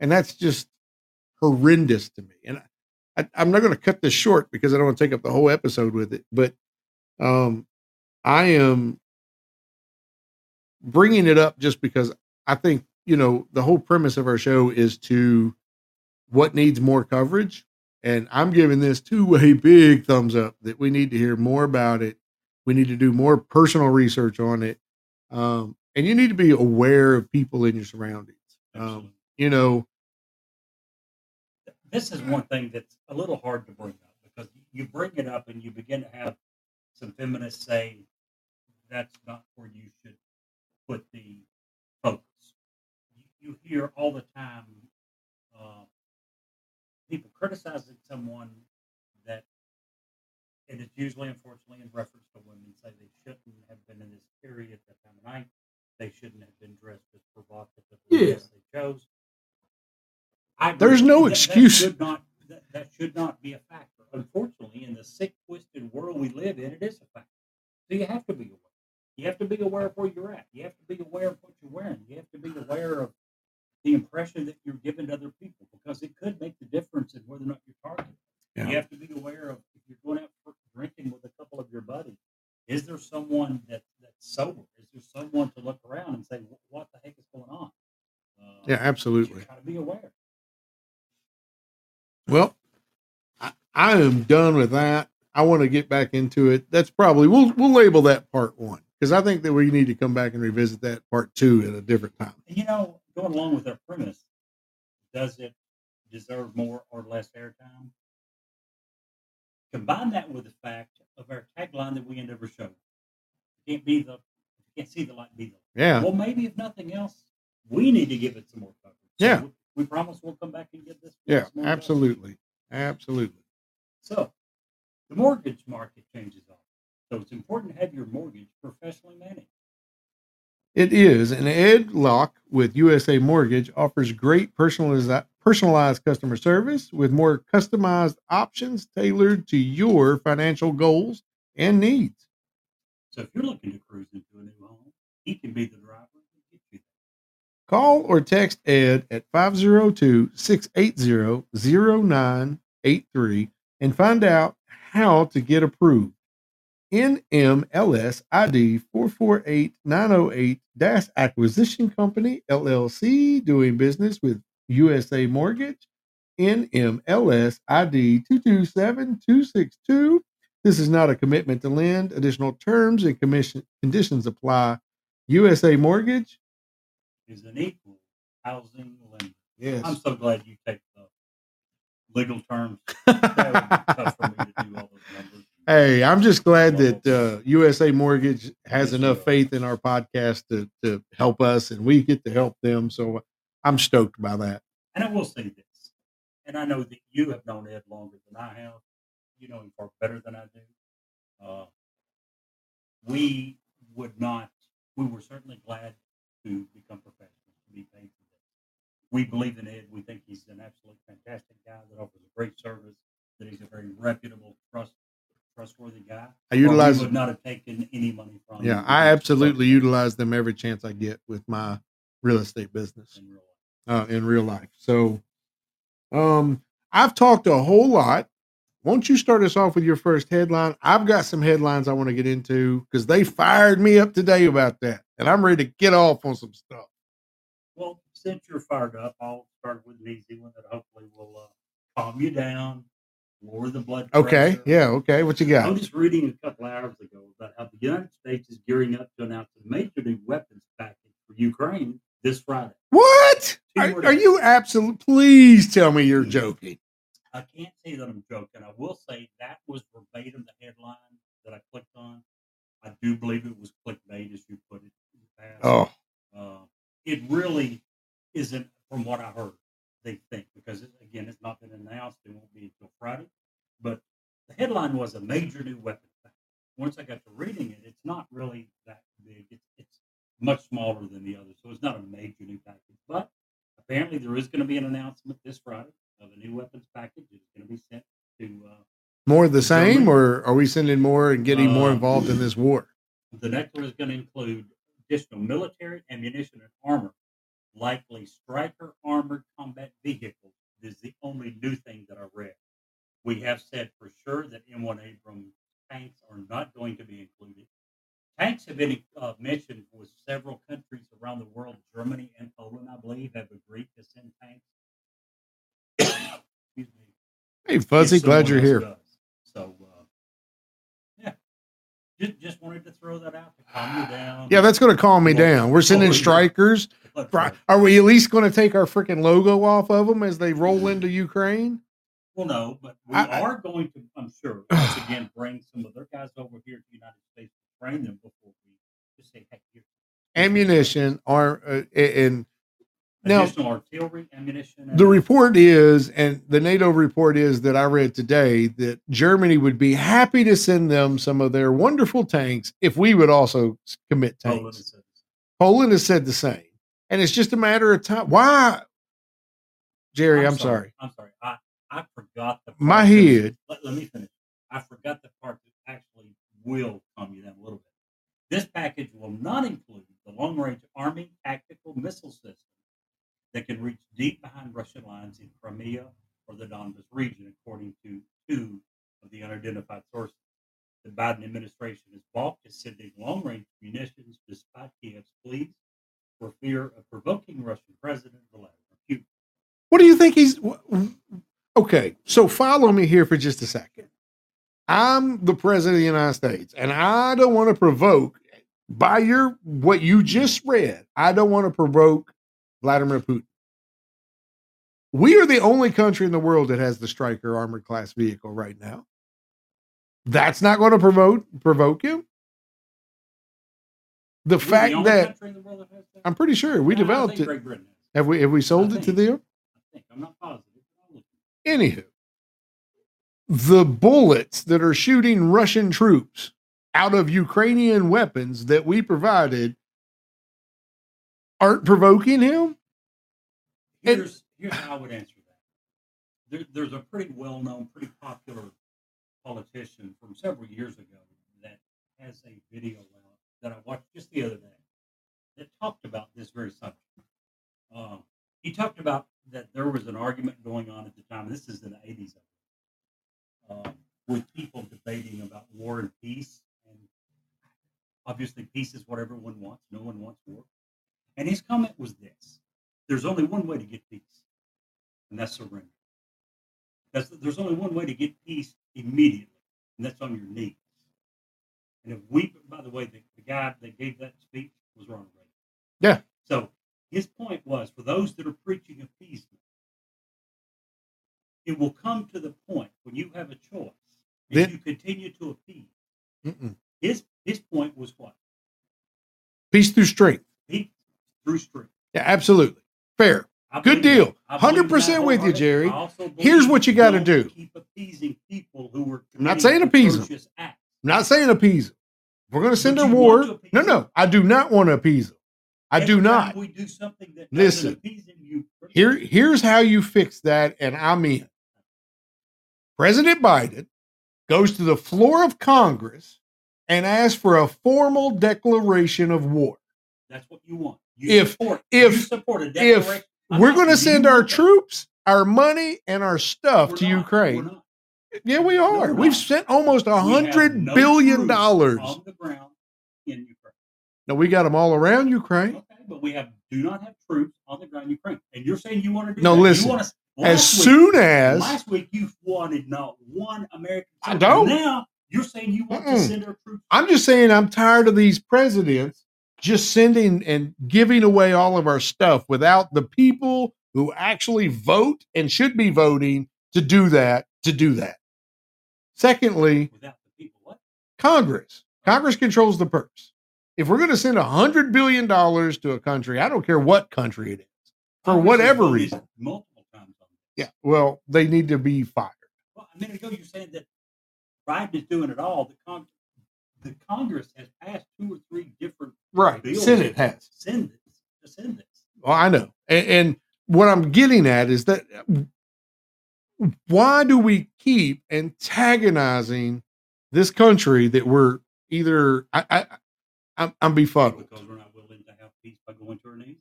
And that's just horrendous to me. And I'm not going to cut this short because I don't want to take up the whole episode with it, but I am bringing it up just because I think, you know, the whole premise of our show is to what needs more coverage. And I'm giving this two-way big thumbs up that we need to hear more about it. We need to do more personal research on it. And you need to be aware of people in your surroundings. You know, this is one thing that's a little hard to bring up because you bring it up and you begin to have some feminists say that's not where you should put the focus. You hear all the time people criticizing someone that, and it's usually, unfortunately, in reference to women, say they shouldn't have been in this period at that time of night. They shouldn't have been dressed as provocatively as they chose. There's no excuse. That should not be a factor. Unfortunately, in the sick, twisted world we live in, it is a factor. So you have to be aware. You have to be aware of where you're at. You have to be aware of what you're wearing. You have to be aware of the impression that you're giving to other people because it could make the difference in whether or not you're targeted. Yeah. You have to be aware of if you're going out for drinking with a couple of your buddies. Is there someone that's sober? Is there someone to look around and say, what the heck is going on? Yeah, absolutely. You got to be aware. Well, I am done with that. I want to get back into it. That's probably, we'll label that part one, because I think that we need to come back and revisit that part two at a different time. You know, going along with our premise, does it deserve more or less airtime? Combine that with the fact of our tagline that we end every show. Can't see the light, be the. Yeah. Well, maybe if nothing else, we need to give it some more coverage. Yeah. So we promise we'll come back and get this. Yeah, absolutely. Coverage. Absolutely. So the mortgage market changes all. So it's important to have your mortgage professionally managed. It is. And Ed Locke with USA Mortgage offers great personalized customer service with more customized options tailored to your financial goals and needs. So if you're looking to cruise into a new home, he can be the driver to get you there. Call or text Ed at 502-680-0983 and find out how to get approved. NMLS ID 448908 Acquisition Company, LLC, doing business with USA Mortgage. NMLS ID 227262. This is not a commitment to lend. Additional terms and conditions apply. USA Mortgage is an equal housing lender. Yes. I'm so glad you take the legal terms. That would be tough for me to do all those numbers. Hey, I'm just glad that USA Mortgage has enough faith in our podcast to help us, and we get to help them. So I'm stoked by that. And I will say this, and I know that you have known Ed longer than I have. You know him far better than I do. We were certainly glad to become professionals, to be paid for this. We believe in Ed. We think he's an absolute fantastic guy that offers a great service, that he's a very reputable, trustworthy guy. I would not have taken any money from him. Yeah, I absolutely utilize them every chance I get with my real estate business in real life. So I've talked a whole lot. Won't you start us off with your first headline? I've got some headlines I want to get into because they fired me up today about that, and I'm ready to get off on some stuff. Well, since you're fired up, I'll start with an easy one that hopefully will calm you down, lower the blood pressure. Okay, yeah, okay. What you got? I was just reading a couple hours ago about how the United States is gearing up to announce a major new weapons package for Ukraine this Friday. What? Are you absolutely? Please tell me you're joking. I can't say that I'm joking. I will say that was verbatim the headline that I clicked on. I do believe it was clickbait, as you put it. It really isn't, from what I heard, they think, because, again, it's not been announced. It won't be until Friday. But the headline was a major new weapon package. Once I got to reading it, it's not really that big. It's much smaller than the others, so it's not a major new package. But apparently there is going to be an announcement this Friday of a new weapons package. It's going to be sent to... more of the same, Germany. Or are we sending more and getting more involved in this war? The next one is going to include additional military, ammunition, and armor, likely Stryker armored combat vehicles. This is the only new thing that I read. We have said for sure that M1 Abrams tanks are not going to be included. Tanks have been mentioned with several countries around the world. Germany and Poland, I believe, have agreed to send tanks. Hey, Fuzzy, glad you're here. So, yeah, just wanted to throw that out to calm you down. Yeah, that's going to calm me down. We're sending strikers. Are we at least going to take our freaking logo off of them as they roll into Ukraine? Well, no, but we are going to, I'm sure, once again, bring some of their guys over here to the United States to train them before we just say, hey, here. Ammunition, and now, additional artillery, ammunition. The report is, and the NATO report is that I read today, that Germany would be happy to send them some of their wonderful tanks if we would also commit tanks. Poland has said the same. And it's just a matter of time. Why? Jerry, I'm sorry. I forgot the part. My head. Let me finish. I forgot the part that actually will calm you down a little bit. This package will not include the long-range Army tactical missile system that can reach deep behind Russian lines in Crimea or the Donbas region, according to two of the unidentified sources. The Biden administration has balked at sending long-range munitions despite Kiev's pleas for fear of provoking Russian President Vladimir Putin. What do you think he's... Okay, so follow me here for just a second. I'm the president of the United States, and I don't want to provoke, by your what you just read, I don't want to provoke Vladimir Putin. We are the only country in the world that has the Stryker armored class vehicle right now. That's not going to provoke him. The fact that I'm pretty sure we developed it. Have we sold it to them? I think I'm not positive. Anywho, the bullets that are shooting Russian troops out of Ukrainian weapons that we provided aren't provoking him. Here's how I would answer that. There's a pretty well-known, pretty popular politician from several years ago that has a video out that I watched just the other day that talked about this very subject. He talked about that there was an argument going on at the time. This is in the 80s, with people debating about war and peace. And obviously, peace is what everyone wants. No one wants war. And his comment was this: there's only one way to get peace, and that's surrender. There's only one way to get peace immediately, and that's on your knees. And if we, by the way, the guy that gave that speech was Ronald Reagan. Yeah. So his point was, for those that are preaching appeasement, it will come to the point when you have a choice if you continue to appease. His point was what? Peace through strength. Peace through strength. Yeah, absolutely. Fair. Good deal. 100% with you, Jerry. Here's what you got to do. Keep appeasing people who were. I'm not saying appease them. I'm not saying appease them. We're going to send a war. No, I do not want to appease them. I do not. We do something that doesn't appease them, you. Here's how you fix that, and I'm in. President Biden goes to the floor of Congress and asks for a formal declaration of war. That's what you want. If we're going to send our troops, our money, and our stuff to Ukraine. Yeah, we are. We've sent almost $100 billion on the ground in Ukraine. No, we got them all around Ukraine. Okay, but we do not have troops on the ground in Ukraine. And you're saying you want to do that? No, listen. Last week, you wanted not one American. I don't. Now, you're saying you want to send our troops. I'm just saying I'm tired of these presidents just sending and giving away all of our stuff without the people who actually vote and should be voting to do that. Secondly, without the people, what? Congress. Congress controls the purse. If we're going to send $100 billion to a country, I don't care what country it is, for whatever reason. Multiple times on this. Yeah, well, they need to be fired. Well, a minute ago you said that Biden is doing it all. The Congress has passed 2 or 3 different bills. Senate has. Send this. Well, I know. And what I'm getting at is that why do we keep antagonizing this country that we're either... I'm befuddled. Because we're not willing to have peace by going to our knees.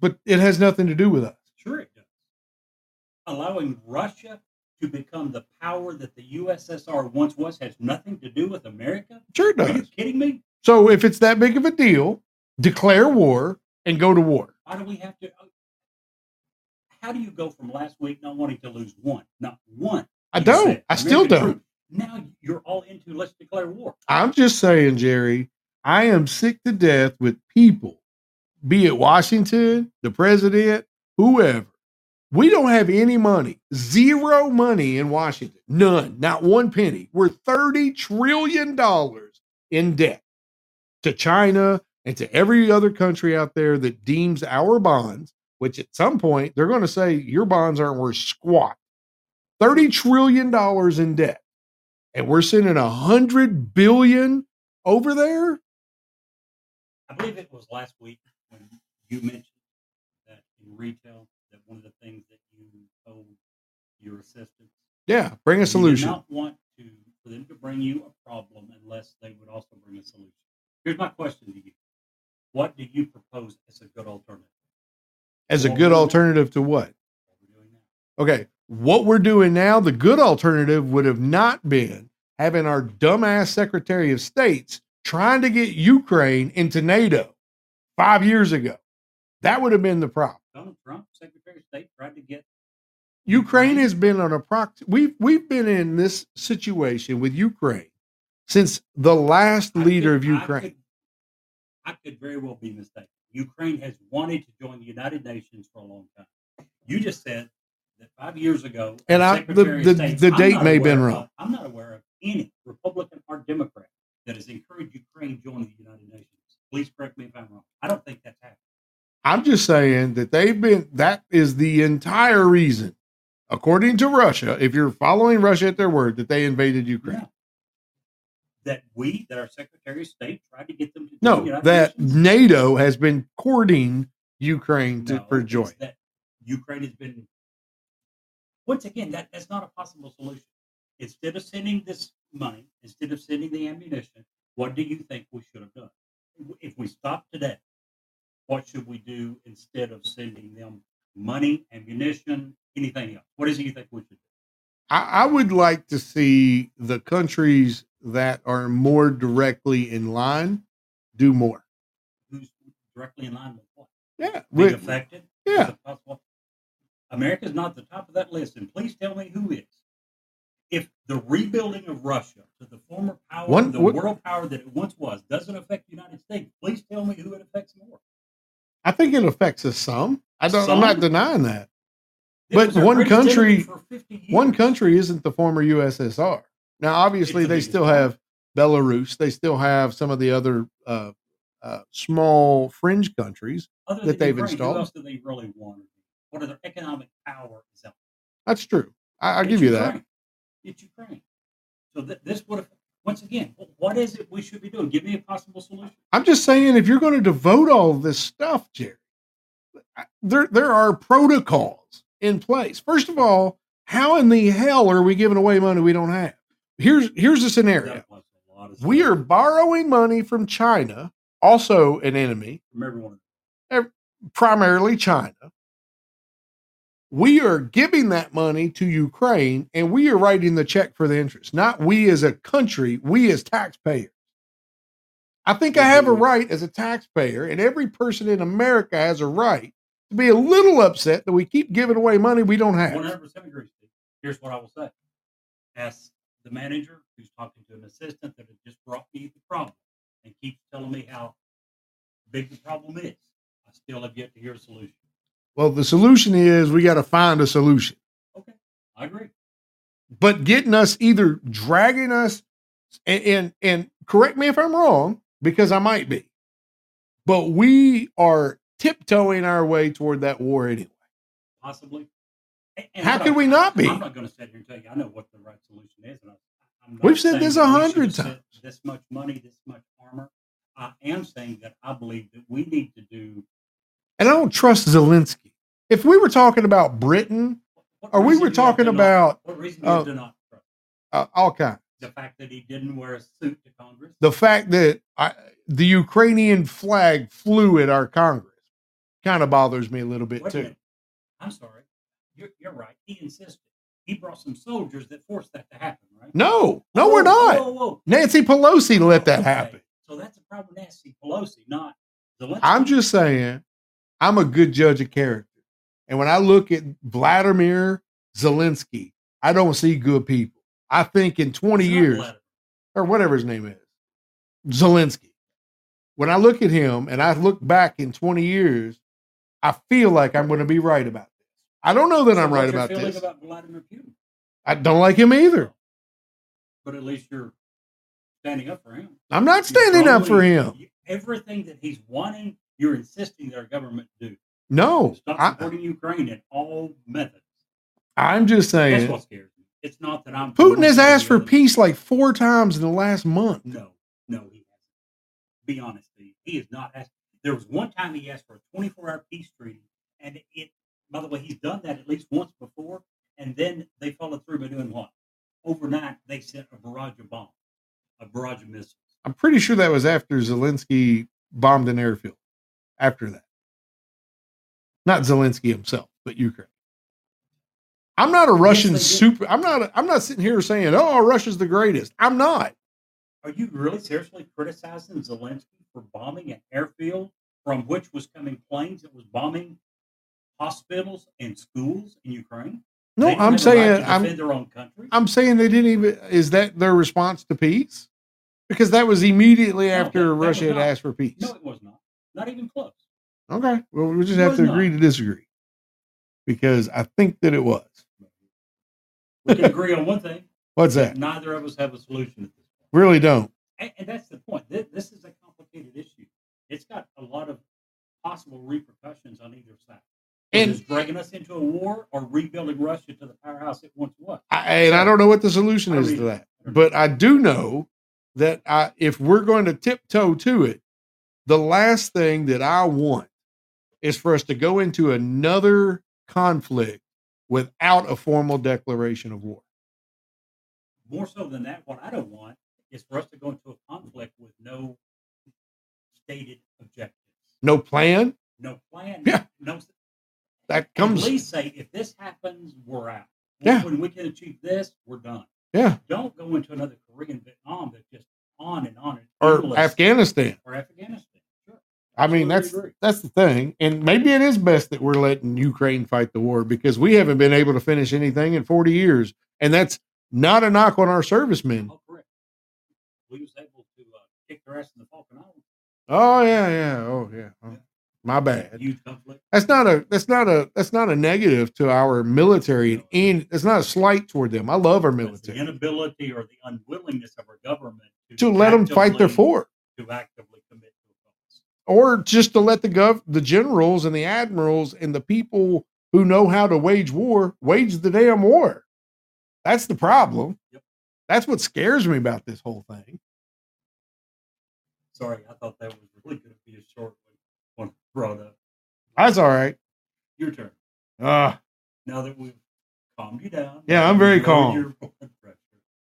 But it has nothing to do with us. Sure it does. Allowing Russia to become the power that the USSR once was has nothing to do with America? Sure it does. Are you kidding me? So if it's that big of a deal, declare war and go to war. Why do we have to? How do you go from last week not wanting to lose one? Not one. I don't. I still don't. Truth. Now you're all into let's declare war. I'm just saying, Jerry, I am sick to death with people, be it Washington, the president, whoever. We don't have any money, zero money in Washington, none, not one penny. We're $30 trillion in debt to China and to every other country out there that deems our bonds, which at some point they're going to say your bonds aren't worth squat. $30 trillion in debt. And we're sending $100 billion over there. I believe it was last week when you mentioned that in retail, that one of the things that you told your assistants, bring a solution. You do not want for them to bring you a problem unless they would also bring a solution. Here's my question to you: what do you propose as a good alternative? As a good alternative to what? Okay. What we're doing now, the good alternative would have not been having our dumbass Secretary of States trying to get Ukraine into NATO 5 years ago. That would have been the problem. Donald Trump, Secretary of State, tried to get Ukraine has been on a proxy. We've been in this situation with Ukraine since the last leader of Ukraine. I could very well be mistaken. Ukraine has wanted to join the United Nations for a long time. You just said that 5 years ago, and the date may have been wrong. I'm not aware of any Republican or Democrat that has encouraged Ukraine to join the United Nations. Please correct me if I'm wrong. I don't think that's happened. I'm just saying that they've been, that is the entire reason, according to Russia, if you're following Russia at their word, that they invaded Ukraine. Yeah. That our Secretary of State tried to get them to. No, that NATO has been courting Ukraine for joy. That Ukraine has been, once again, that's not a possible solution. Instead of sending this money, instead of sending the ammunition, what do you think we should have done? If we stop today, what should we do instead of sending them money, ammunition, anything else? What is it you think we should do? I would like to see the countries that are more directly in line do more. Who's directly in line with what? Yeah. Being affected? Yeah. America's not at the top of that list, and please tell me who is. If the rebuilding of Russia to the former power, world power that it once was, doesn't affect the United States, please tell me who it affects more. I think it affects us some. I'm not denying that. But one country isn't the former USSR. Now, obviously, they still have Belarus. They still have some of the other small fringe countries that they've installed. What else do they really want? What other economic power is out there? That's true. I'll give you that. It's Ukraine. So this would have, once again, what is it we should be doing? Give me a possible solution. I'm just saying, if you're going to devote all this stuff, Jerry, there are protocols in place. First of all, how in the hell are we giving away money we don't have? Here's the scenario. We are borrowing money from China, also an enemy, primarily China. We are giving that money to Ukraine, and we are writing the check for the interest. Not we as a country, we as taxpayers. I think I have a right as a taxpayer, and every person in America has a right to be a little upset that we keep giving away money we don't have. 100% agree. Here's what I will say. Ask the manager who's talking to an assistant that has just brought me the problem and keeps telling me how big the problem is. I still have yet to hear a solution. Well, the solution is we got to find a solution. Okay, I agree. But getting us either dragging us, and correct me if I'm wrong, because I might be, but we are tiptoeing our way toward that war anyway. Possibly. And how could we not be? I'm not going to sit here and tell you I know what the right solution is. And I'm not We've said this 100 times. This much money, this much armor. I am saying that I believe that we need to do. And I don't trust Zelensky. If we were talking about Britain, or we were talking about what reason you do not trust? All kinds. The fact that he didn't wear a suit to Congress. The fact that the Ukrainian flag flew at our Congress kind of bothers me a little bit too. I'm sorry. You're right. He insisted. He brought some soldiers that forced that to happen, right? No, we're not. Whoa. Nancy Pelosi let that happen. So that's a problem, Nancy Pelosi, not Zelensky. I'm just saying. I'm a good judge of character. And when I look at Vladimir Zelensky, I don't see good people. I think in 20 years, or whatever his name is, Zelensky. When I look at him and I look back in 20 years, I feel like I'm going to be right about this. I don't know that I'm right about this. What's your feeling about Vladimir Putin? I don't like him either. But at least you're standing up for him. I'm not standing up for him. Everything that he's wanting, you're insisting that our government do. No. Stop supporting Ukraine in all methods. I'm just saying. That's what scares me. It's not that I'm. Putin has asked for peace like 4 times in the last month. No, he hasn't. Be honest, Steve. He has not asked. There was one time he asked for a 24-hour peace treaty. And by the way, he's done that at least once before. And then they followed through by doing what? Overnight, they sent a barrage of bombs, a barrage of missiles. I'm pretty sure that was after Zelensky bombed an airfield. After that, not Zelensky himself, but Ukraine. I'm not a Russian super. I'm not sitting here saying, "Oh, Russia's the greatest." I'm not. Are you really seriously criticizing Zelensky for bombing an airfield from which was coming planes that was bombing hospitals and schools in Ukraine? No, I'm saying right defend their own country. I'm saying they didn't even. Is that their response to peace? Because that was immediately after Russia had asked for peace. No, it was not. Not even close. Okay. Well, we just have to agree to disagree. Because I think that it was. We can agree on one thing. What's that? Neither of us have a solution at this point. Really don't. And that's the point. This is a complicated issue. It's got a lot of possible repercussions on either side. And it's dragging us into a war or rebuilding Russia to the powerhouse it once was. I don't know what the solution is to that. But I do know that if we're going to tiptoe to it, the last thing that I want is for us to go into another conflict without a formal declaration of war. More so than that, what I don't want is for us to go into a conflict with no stated objectives. No plan? No plan. Yeah. No, that comes. At least say, if this happens, we're out. When we can achieve this, we're done. Yeah. Don't go into another Korean Vietnam that's just on and or Afghanistan. Or Afghanistan. Sure. I mean, that's the thing. And maybe it is best that we're letting Ukraine fight the war because we haven't been able to finish anything in 40 years. And that's not a knock on our servicemen. Oh, correct. We was able to kick their ass in the Falkland Islands. Oh yeah, yeah. Oh yeah. Oh, my bad. That's not a negative to our military, and it's not a slight toward them. I love our military. It's the inability or the unwillingness of our government to let them fight their fort, to actively commit to offense, or just to let the generals and the admirals and the people who know how to wage war wage the damn war. That's the problem. Yep. That's what scares me about this whole thing. Sorry, I thought that was really going to be a short one brought up. That's all right. Your turn. Now that we've calmed you down. Yeah, I'm very calm.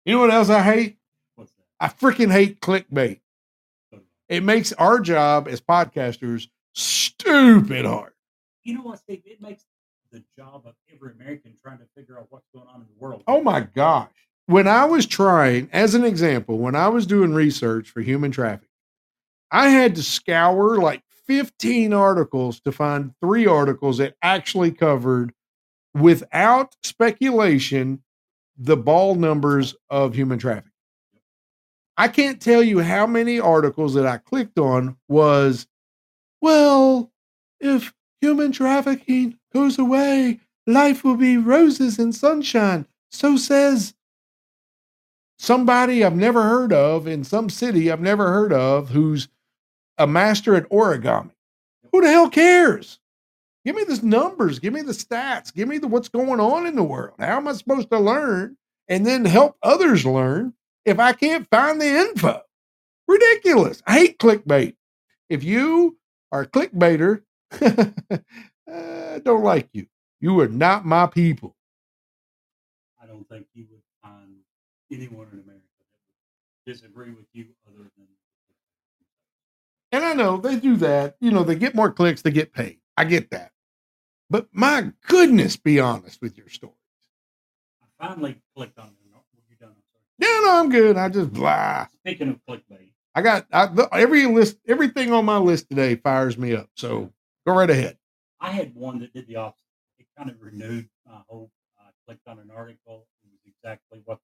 You know what else I hate? What's that? I freaking hate clickbait. Okay. It makes our job as podcasters stupid hard. You know what, Steve? It makes the job of every American trying to figure out what's going on in the world. Oh, my gosh. When I was trying, as an example, when I was doing research for human trafficking, I had to scour like 15 articles to find 3 articles that actually covered, without speculation, the ball numbers of human trafficking. I can't tell you how many articles that I clicked on was, well, if human trafficking goes away, life will be roses and sunshine. So says somebody I've never heard of in some city I've never heard of who's a master at origami. Who the hell cares? Give me the numbers. Give me the stats. Give me the what's going on in the world. How am I supposed to learn and then help others learn if I can't find the info? Ridiculous. I hate clickbait. If you are a clickbaiter, I don't like you. You are not my people. I don't think you would find anyone in America that would disagree with you other than. And I know they do that. You know, they get more clicks, they get paid. I get that. But my goodness, be honest with your stories. I finally clicked on them. You done? Yeah, no, I'm good. I just blah. Speaking of clickbait, I got everything on my list today fires me up. So go right ahead. I had one that did the opposite. It kind of renewed my hope. I clicked on an article. It was exactly what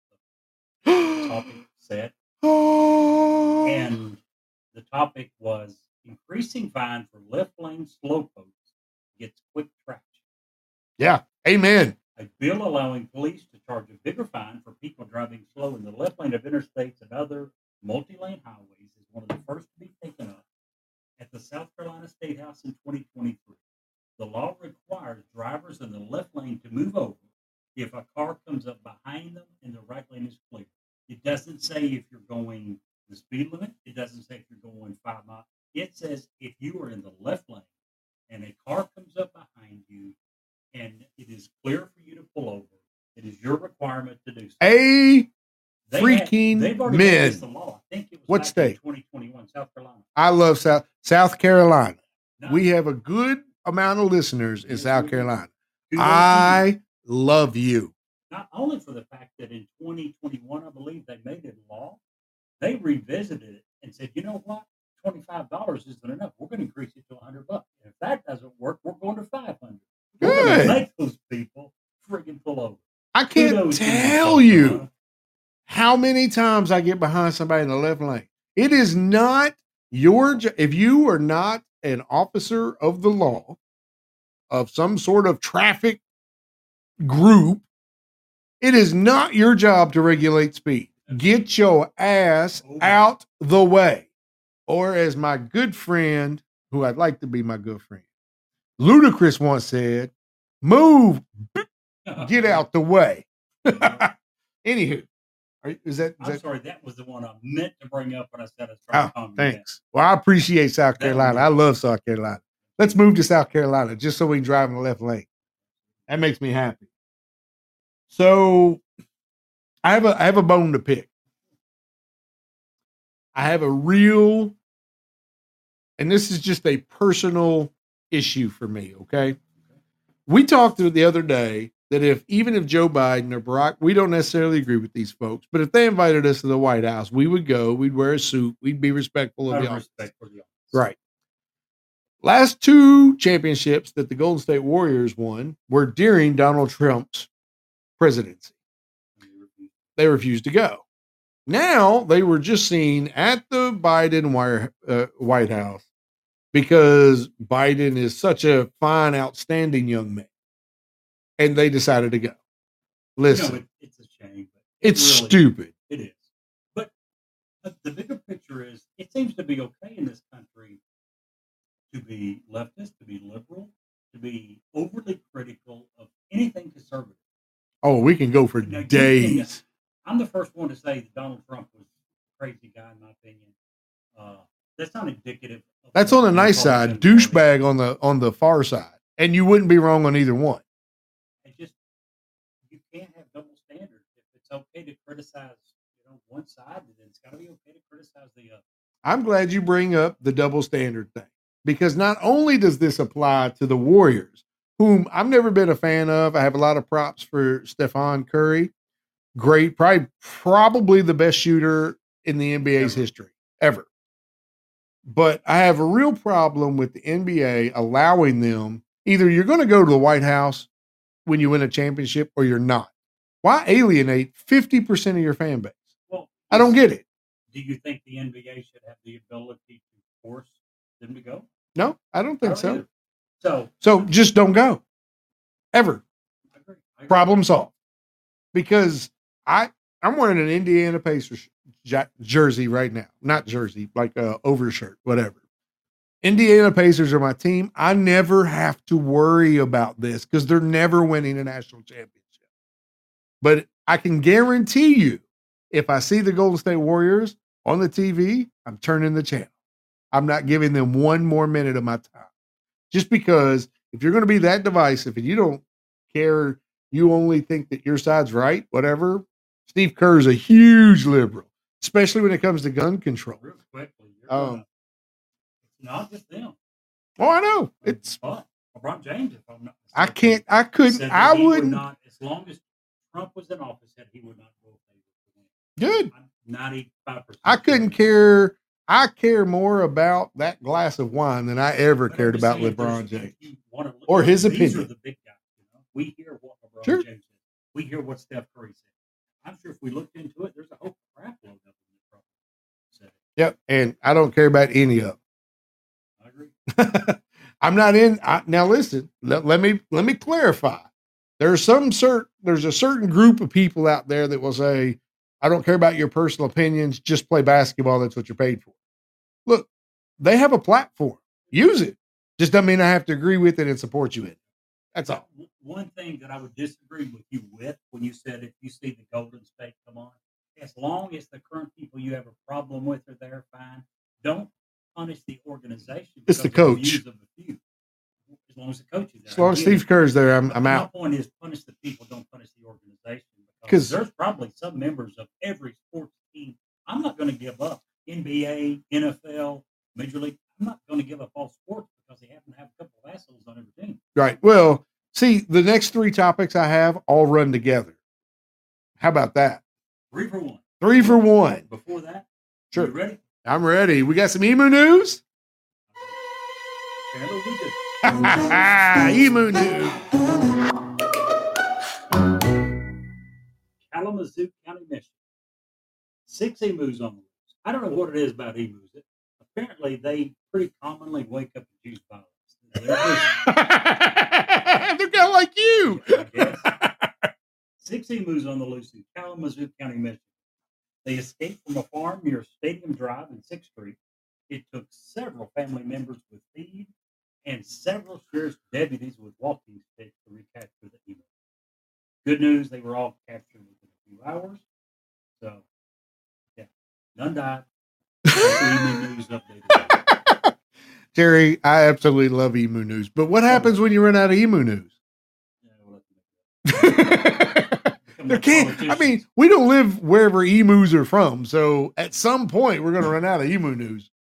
the topic said. Oh. And the topic was increasing fine for left-lane slowpokes gets quick traction. Yeah, amen. A bill allowing police to charge a bigger fine for people driving slow in the left lane of interstates and other multi-lane highways is one of the first to be taken up at the South Carolina State House in 2023. The law requires drivers in the left lane to move over if a car comes up behind them and the right lane is clear. It doesn't say if you're going the speed limit. It doesn't say if you're going 5 miles. It says if you are in the left lane and a car comes up behind you and it is clear for you to pull over, it is your requirement to do so. They've already passed the law. I think it was what state? 2021, South Carolina. I love South Carolina. No. We have a good amount of listeners in South Carolina. I love you. Not only for the fact that in 2021, I believe they made it law. They revisited it and said, you know what? $25 isn't enough. We're going to increase it to $100. And if that doesn't work, we're going to $500. We're going to make those people friggin' pull over. I tell you how many times I get behind somebody in the left lane. It is not your job. If you are not an officer of the law of some sort of traffic group, it is not your job to regulate speed. Get your ass out the way. Or as my good friend, who I'd like to be my good friend, Ludacris once said, move, get out the way. Anywho. I'm sorry, that was the one I meant to bring up when I said I was trying to calm you down. Thanks. Well, I appreciate South Carolina. I love South Carolina. Let's move to South Carolina just so we can drive in the left lane. That makes me happy. So I have a bone to pick. I have a real, and this is just a personal issue for me, okay? We talked the other day that even if Joe Biden or Barack, we don't necessarily agree with these folks, but if they invited us to the White House, we would go, we'd wear a suit, we'd be respectful of the office. Right. Last two championships that the Golden State Warriors won were during Donald Trump's presidency. They refused to go. Now they were just seen at the Biden White House because Biden is such a fine, outstanding young man. And they decided to go. Listen, it's a shame. It's really stupid. It is. But the bigger picture is it seems to be okay in this country to be leftist, to be liberal, to be overly critical of anything conservative. Oh, we can go for days. I'm the first one to say that Donald Trump was a crazy guy, in my opinion. That's not indicative. That's on the nice side, douchebag on the far side. And you wouldn't be wrong on either one. You can't have double standards. If it's okay to criticize, one side, then it's got to be okay to criticize the other. I'm glad you bring up the double standard thing, because not only does this apply to the Warriors, whom I've never been a fan of. I have a lot of props for Stephon Curry. Great, probably the best shooter in the NBA's history ever. But I have a real problem with the NBA allowing them, either you're going to go to the White House when you win a championship or you're not. Why alienate 50% of your fan base? Well, I don't get it. Do you think the NBA should have the ability to force them to go? No, I don't think so. So just don't go. Ever. I agree. Problem solved. Because I'm wearing an Indiana Pacers jersey right now. Not jersey, like overshirt, whatever. Indiana Pacers are my team. I never have to worry about this because they're never winning a national championship. But I can guarantee you, if I see the Golden State Warriors on the TV, I'm turning the channel. I'm not giving them one more minute of my time. Just because if you're going to be that divisive and you don't care, you only think that your side's right, whatever. Steve Kerr is a huge liberal, especially when it comes to gun control. Real quickly, not just them. Oh, I know. It's fun. LeBron James, if I'm not mistaken, I wouldn't. Not, as long as Trump was in office, said he would not vote for him. Good. 95%. I couldn't care. I care more about that glass of wine than I ever cared about LeBron James or his opinion. These are the big guys. We hear what LeBron James said. We hear what Steph Curry said. I'm sure if we looked into it, there's a whole crap load of them. Yep, and I don't care about any of them. I'm not in. Now listen, let me clarify. There's a certain group of people out there that will say, I don't care about your personal opinions. Just play basketball. That's what you're paid for. Look, they have a platform. Use it. Just doesn't mean I have to agree with it and support you in it. That's all. One thing that I would disagree with you with when you said, if you see the Golden State come on, as long as the current people you have a problem with are there, fine. Don't punish the organization. It's the coach. Of the few. As long as the coach is there. As long as Steve Kerr's there, I'm out. My point is punish the people, don't punish the organization. Because there's probably some members of every sports team. I'm not going to give up NBA, NFL, Major League. I'm not going to give up all sports because they happen to have a couple of assholes on every team. Right. Well, see, the next three topics I have all run together. How about that? 3 for 1. 3 for 1. Before that, sure. You ready? I'm ready. We got some emu news. Emu news. Kalamazoo County, Michigan. 6 emus on the loose. I don't know what it is about emus. Apparently, they pretty commonly wake up and choose violence. They're kind of like you. Yeah, 6 emus on the loose in Kalamazoo County, Michigan. They escaped from a farm near Stadium Drive and 6th Street. It took several family members with thieves and several sheriff's deputies with walking sticks to recapture the emus. Good news, they were all captured within a few hours. So, yeah, none died. Emu news updated. Jerry, I absolutely love emu news. But what happens when you run out of emu news? Yeah, well, there can't. I mean, we don't live wherever emus are from, so at some point we're going to run out of emu news.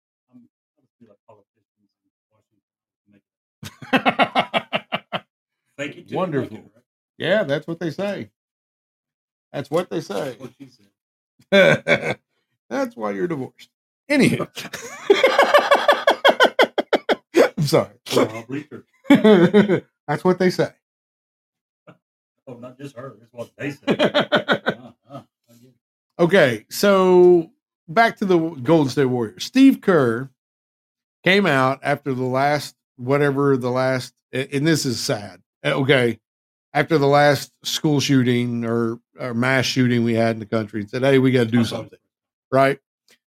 Wonderful. Yeah, that's what they say. That's what they say. That's what she said. That's why you're divorced. Anyhow. I'm sorry. That's what they say. Oh, not just her. That's what they say. Okay, so back to the Golden State Warriors. Steve Kerr came out after the last, and this is sad. Okay. After the last school shooting or mass shooting we had in the country, and said, hey, we got to do something. Right.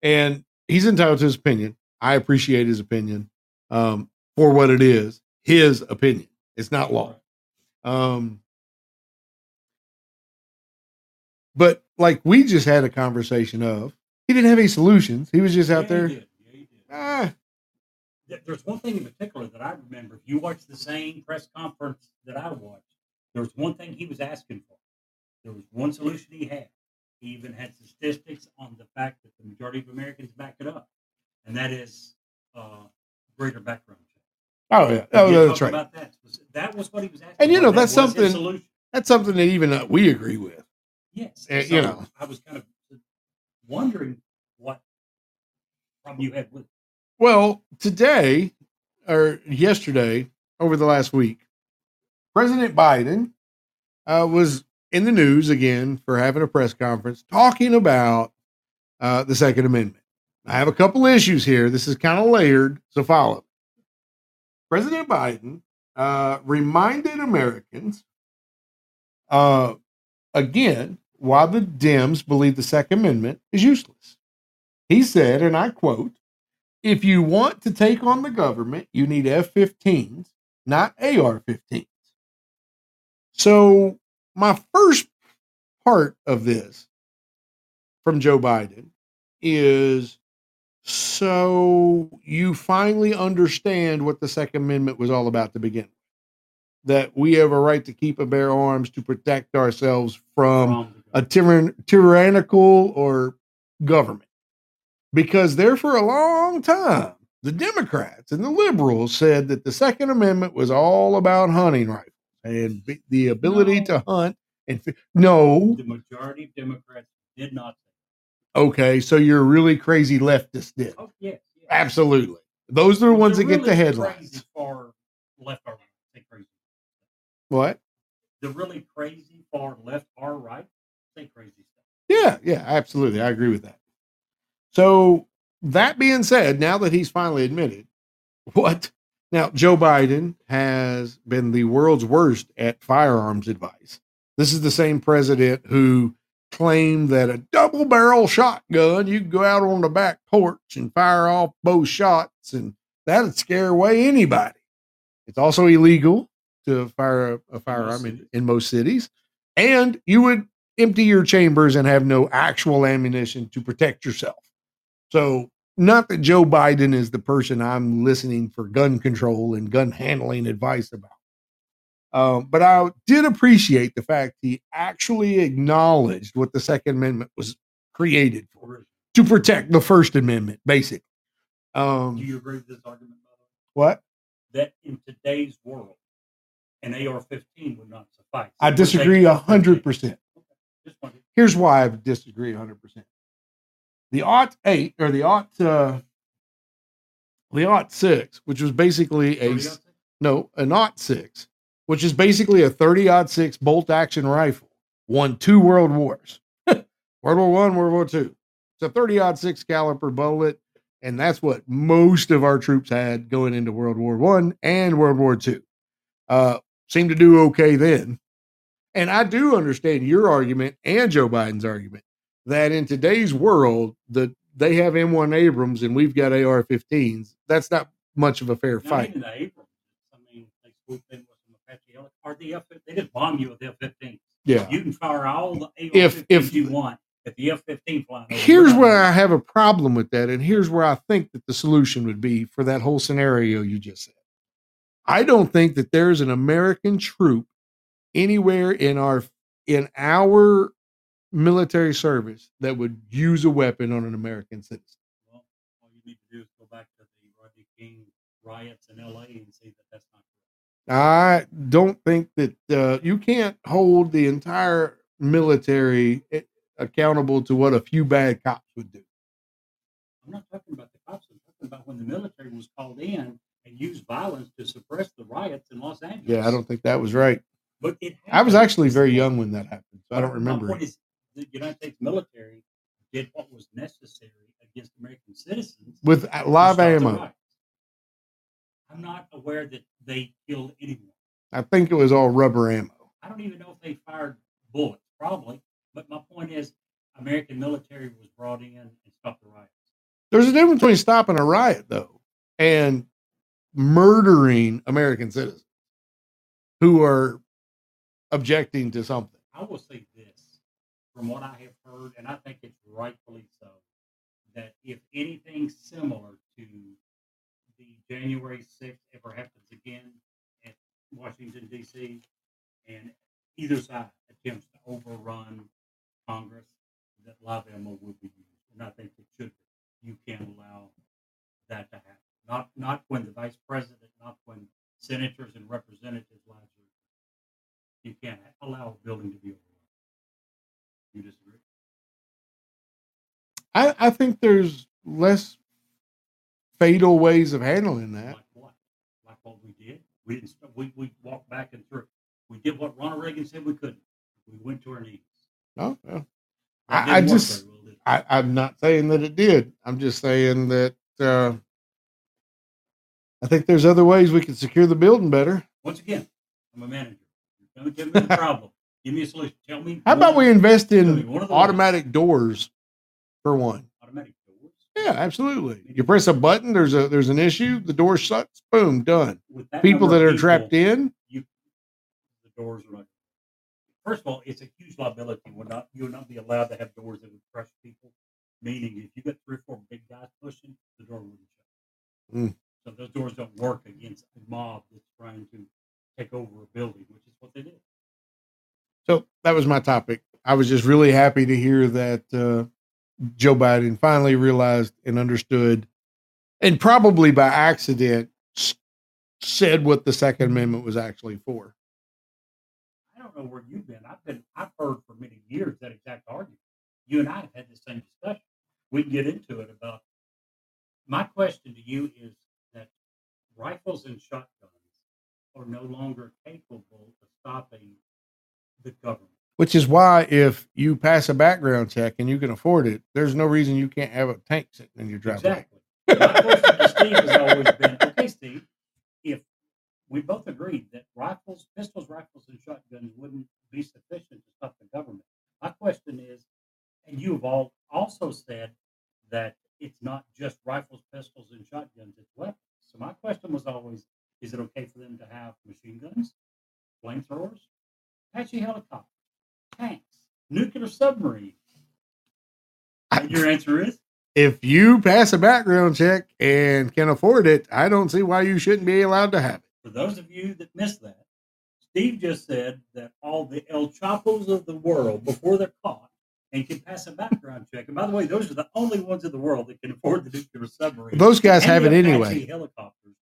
And he's entitled to his opinion. I appreciate his opinion for what it is. His opinion. It's not law. But like we just had a conversation of, he didn't have any solutions. He was just out there. There's one thing in particular that I remember. If you watched the same press conference that I watched, there was one thing he was asking for. There was one solution he had. He even had statistics on the fact that the majority of Americans back it up, and that is greater background check. Oh yeah, that's right. About that. That was what he was asking. And you know, that's something. That's something that even we agree with. Yes, and, so, you know, I was kind of wondering what problem you had with it. Well, today or yesterday, over the last week, President Biden was in the news again for having a press conference talking about the Second Amendment. I have a couple issues here. This is kind of layered, so follow. President Biden reminded Americans, again, why the Dems believe the Second Amendment is useless. He said, and I quote, "If you want to take on the government, you need F-15s, not AR-15s." So my first part of this from Joe Biden is, so you finally understand what the Second Amendment was all about to begin with, that we have a right to keep and bear arms to protect ourselves from a tyrannical or government. Because there for a long time, the Democrats and the liberals said that the Second Amendment was all about hunting rifles and the ability to hunt. And the majority of Democrats did not. Okay, so you're really crazy leftists did. Oh yes, yeah. Absolutely. Those are the ones that really get the headlines. Crazy far left or right. Crazy. What? The really crazy far left or right. Say crazy stuff. Yeah, absolutely. I agree with that. So that being said, now that he's finally admitted what now, Joe Biden has been the world's worst at firearms advice. This is the same president who claimed that a double barrel shotgun, you can go out on the back porch and fire off both shots and that'd scare away anybody. It's also illegal to fire a firearm in most cities. And you would empty your chambers and have no actual ammunition to protect yourself. So not that Joe Biden is the person I'm listening for gun control and gun handling advice about. But I did appreciate the fact he actually acknowledged what the Second Amendment was created for, to protect the First Amendment, basically. Do you agree with this argument? What? That in today's world, an AR-15 would not suffice. I disagree 100%. Here's why I disagree 100%. The Ott-8 or the Ott-6, which was basically an Ott-6, which is basically a .30-06 bolt action rifle, won 2 world wars. World War I, World War II. It's a 30-06 caliber bullet, and that's what most of our troops had going into World War I and World War II. Seemed to do okay then. And I do understand your argument and Joe Biden's argument that in today's world that they have M1 Abrams and we've got AR-15s. That's not much of a fair fight. Even the Abrams, I mean, they swooped in with some Apache or the F-15. They just bomb you with F-15. Yeah, you can fire all the AR-15s you want at the F-15 flying. Here's where I have a problem with that, and here's where I think that the solution would be for that whole scenario you just said. I don't think that there's an American troop anywhere in our military service that would use a weapon on an American citizen. Well, all you need to do is go back to the Rodney King riots in LA and see that that's not true. I don't think that you can't hold the entire military accountable to what a few bad cops would do. I'm not talking about the cops. I'm talking about when the military was called in and used violence to suppress the riots in Los Angeles. Yeah, I don't think that was right. But it happened. I was actually very young when that happened, so I don't remember. My point is, the United States military did what was necessary against American citizens with live ammo. I'm not aware that they killed anyone. I think it was all rubber ammo. I don't even know if they fired bullets, probably. But my point is, American military was brought in and stopped the riots. There's a difference between stopping a riot, though, and murdering American citizens who are objecting to something. I will say this, from what I have heard, and I think it's rightfully so, that if anything similar to the January 6th ever happens again at Washington, D.C., and either side attempts to overrun Congress, that live ammo would be used. And I think it should be. You can't allow that to happen. Not when the vice president, not when senators and representatives lives are. You can't allow a building to be overrun. You disagree? I think there's less fatal ways of handling that. Like what? Like what we did? We didn't. We walked back and through. We did what Ronald Reagan said we couldn't. We went to our knees. No, no. I just. Well, I'm not saying that it did. I'm just saying that I think there's other ways we can secure the building better. Once again, I'm a manager. Don't give me the problem. Give me a solution. Tell me. How about we invest in automatic doors for one? Automatic doors? Yeah, absolutely. You press a button, there's an issue, the door shuts, boom, done. People that are trapped in. The doors are like, first of all, it's a huge liability. You would not be allowed to have doors that would crush people. Meaning, if you got 3 or 4 big guys pushing, the door wouldn't shut. So those doors don't work against a mob that's trying to take over a building, which is what they did. So that was my topic. I was just really happy to hear that Joe Biden finally realized and understood, and probably by accident said what the Second Amendment was actually for. I don't know where you've been. I've heard for many years that exact argument. You and I have had the same discussion. We can get into it about. My question to you is that rifles and shotguns are no longer capable of stopping the government. Which is why if you pass a background check and you can afford it, there's no reason you can't have a tank sitting in your driveway. Exactly. My question to Steve has always been, okay, Steve, if we both agreed that pistols, rifles, and shotguns wouldn't be sufficient to stop the government, my question is, and you have all also said that it's not just rifles, pistols, and shotguns, it's weapons. So my question was always, is it okay for them to have machine guns, flamethrowers, Apache helicopters, tanks, nuclear submarines? And your answer is? If you pass a background check and can afford it, I don't see why you shouldn't be allowed to have it. For those of you that missed that, Steve just said that all the El Chapos of the world, before they're caught, and can pass a background check. And by the way, those are the only ones in the world that can afford the nuclear submarine. Those guys have it anyway. Helicopters.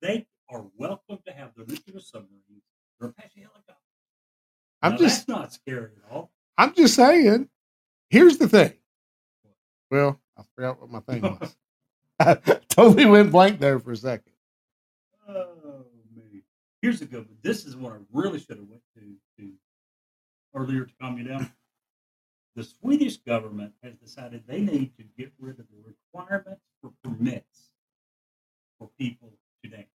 They are welcome to have their nuclear submarines, their Apache helicopters. That's not scary at all. I'm just saying. Here's the thing. Well, I forgot what my thing was. I totally went blank there for a second. Oh, man. Here's a good one. This is what I really should have went to earlier to calm you down. the Swedish government has decided they need to get rid of the requirements for permits for people to dance.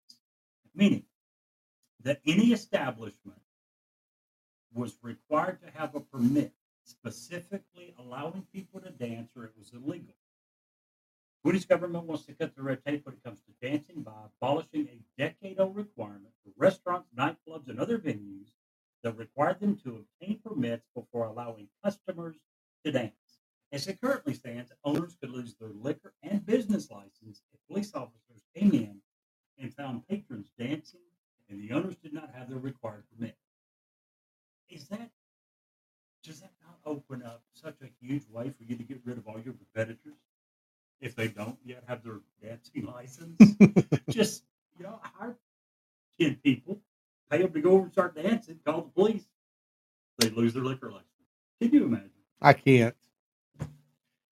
Meaning that any establishment was required to have a permit specifically allowing people to dance or it was illegal. Swedish government wants to cut the red tape when it comes to dancing by abolishing a decade-old requirement for restaurants, nightclubs, and other venues that required them to obtain permits before allowing customers to dance. As it currently stands, owners could lose their liquor and business license if police officers came in and found patrons dancing and the owners did not have their required permit. Does that not open up such a huge way for you to get rid of all your competitors if they don't yet have their dancing license? Just, hire 10 people, pay them to go over and start dancing, call the police. They lose their liquor license. Can you imagine? I can't.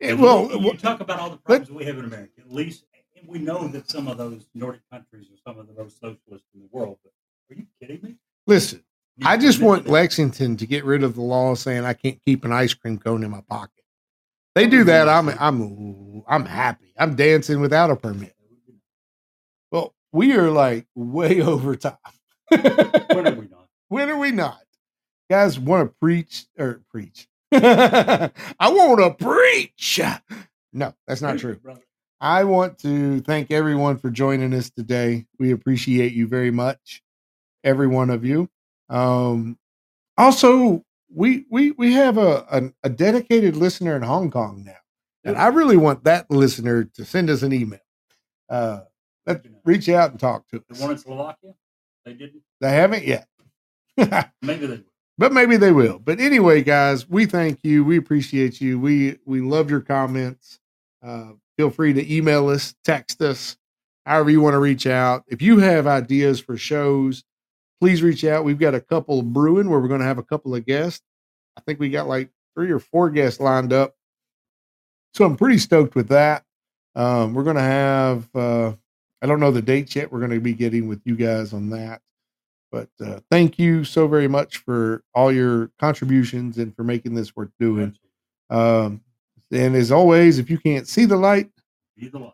You talk about all the problems we have in America, at least. And we know that some of those Nordic countries are some of the most socialist in the world, but are you kidding me? Listen, I just want Lexington to get rid of the law saying I can't keep an ice cream cone in my pocket. They do that, I'm happy. I'm dancing without a permit. Well, we are like way over top. When are we not? Guys want to preach. I want to preach. No, that's not true. I want to thank everyone for joining us today. We appreciate you very much, every one of you. Also, we have a dedicated listener in Hong Kong now, and I really want that listener to send us an email. Let's reach out and talk to us. The one in Slovakia, they didn't. They haven't yet. Maybe they will. But maybe they will. But anyway, guys, we thank you. We appreciate you. We love your comments. Feel free to email us, text us, however you want to reach out. If you have ideas for shows, please reach out. We've got a couple brewing where we're going to have a couple of guests. I think we got like 3 or 4 guests lined up. So I'm pretty stoked with that. We're going to have, I don't know the dates yet. We're going to be getting with you guys on that. But thank you so very much for all your contributions and for making this worth doing. And as always, if you can't see the light, be the light.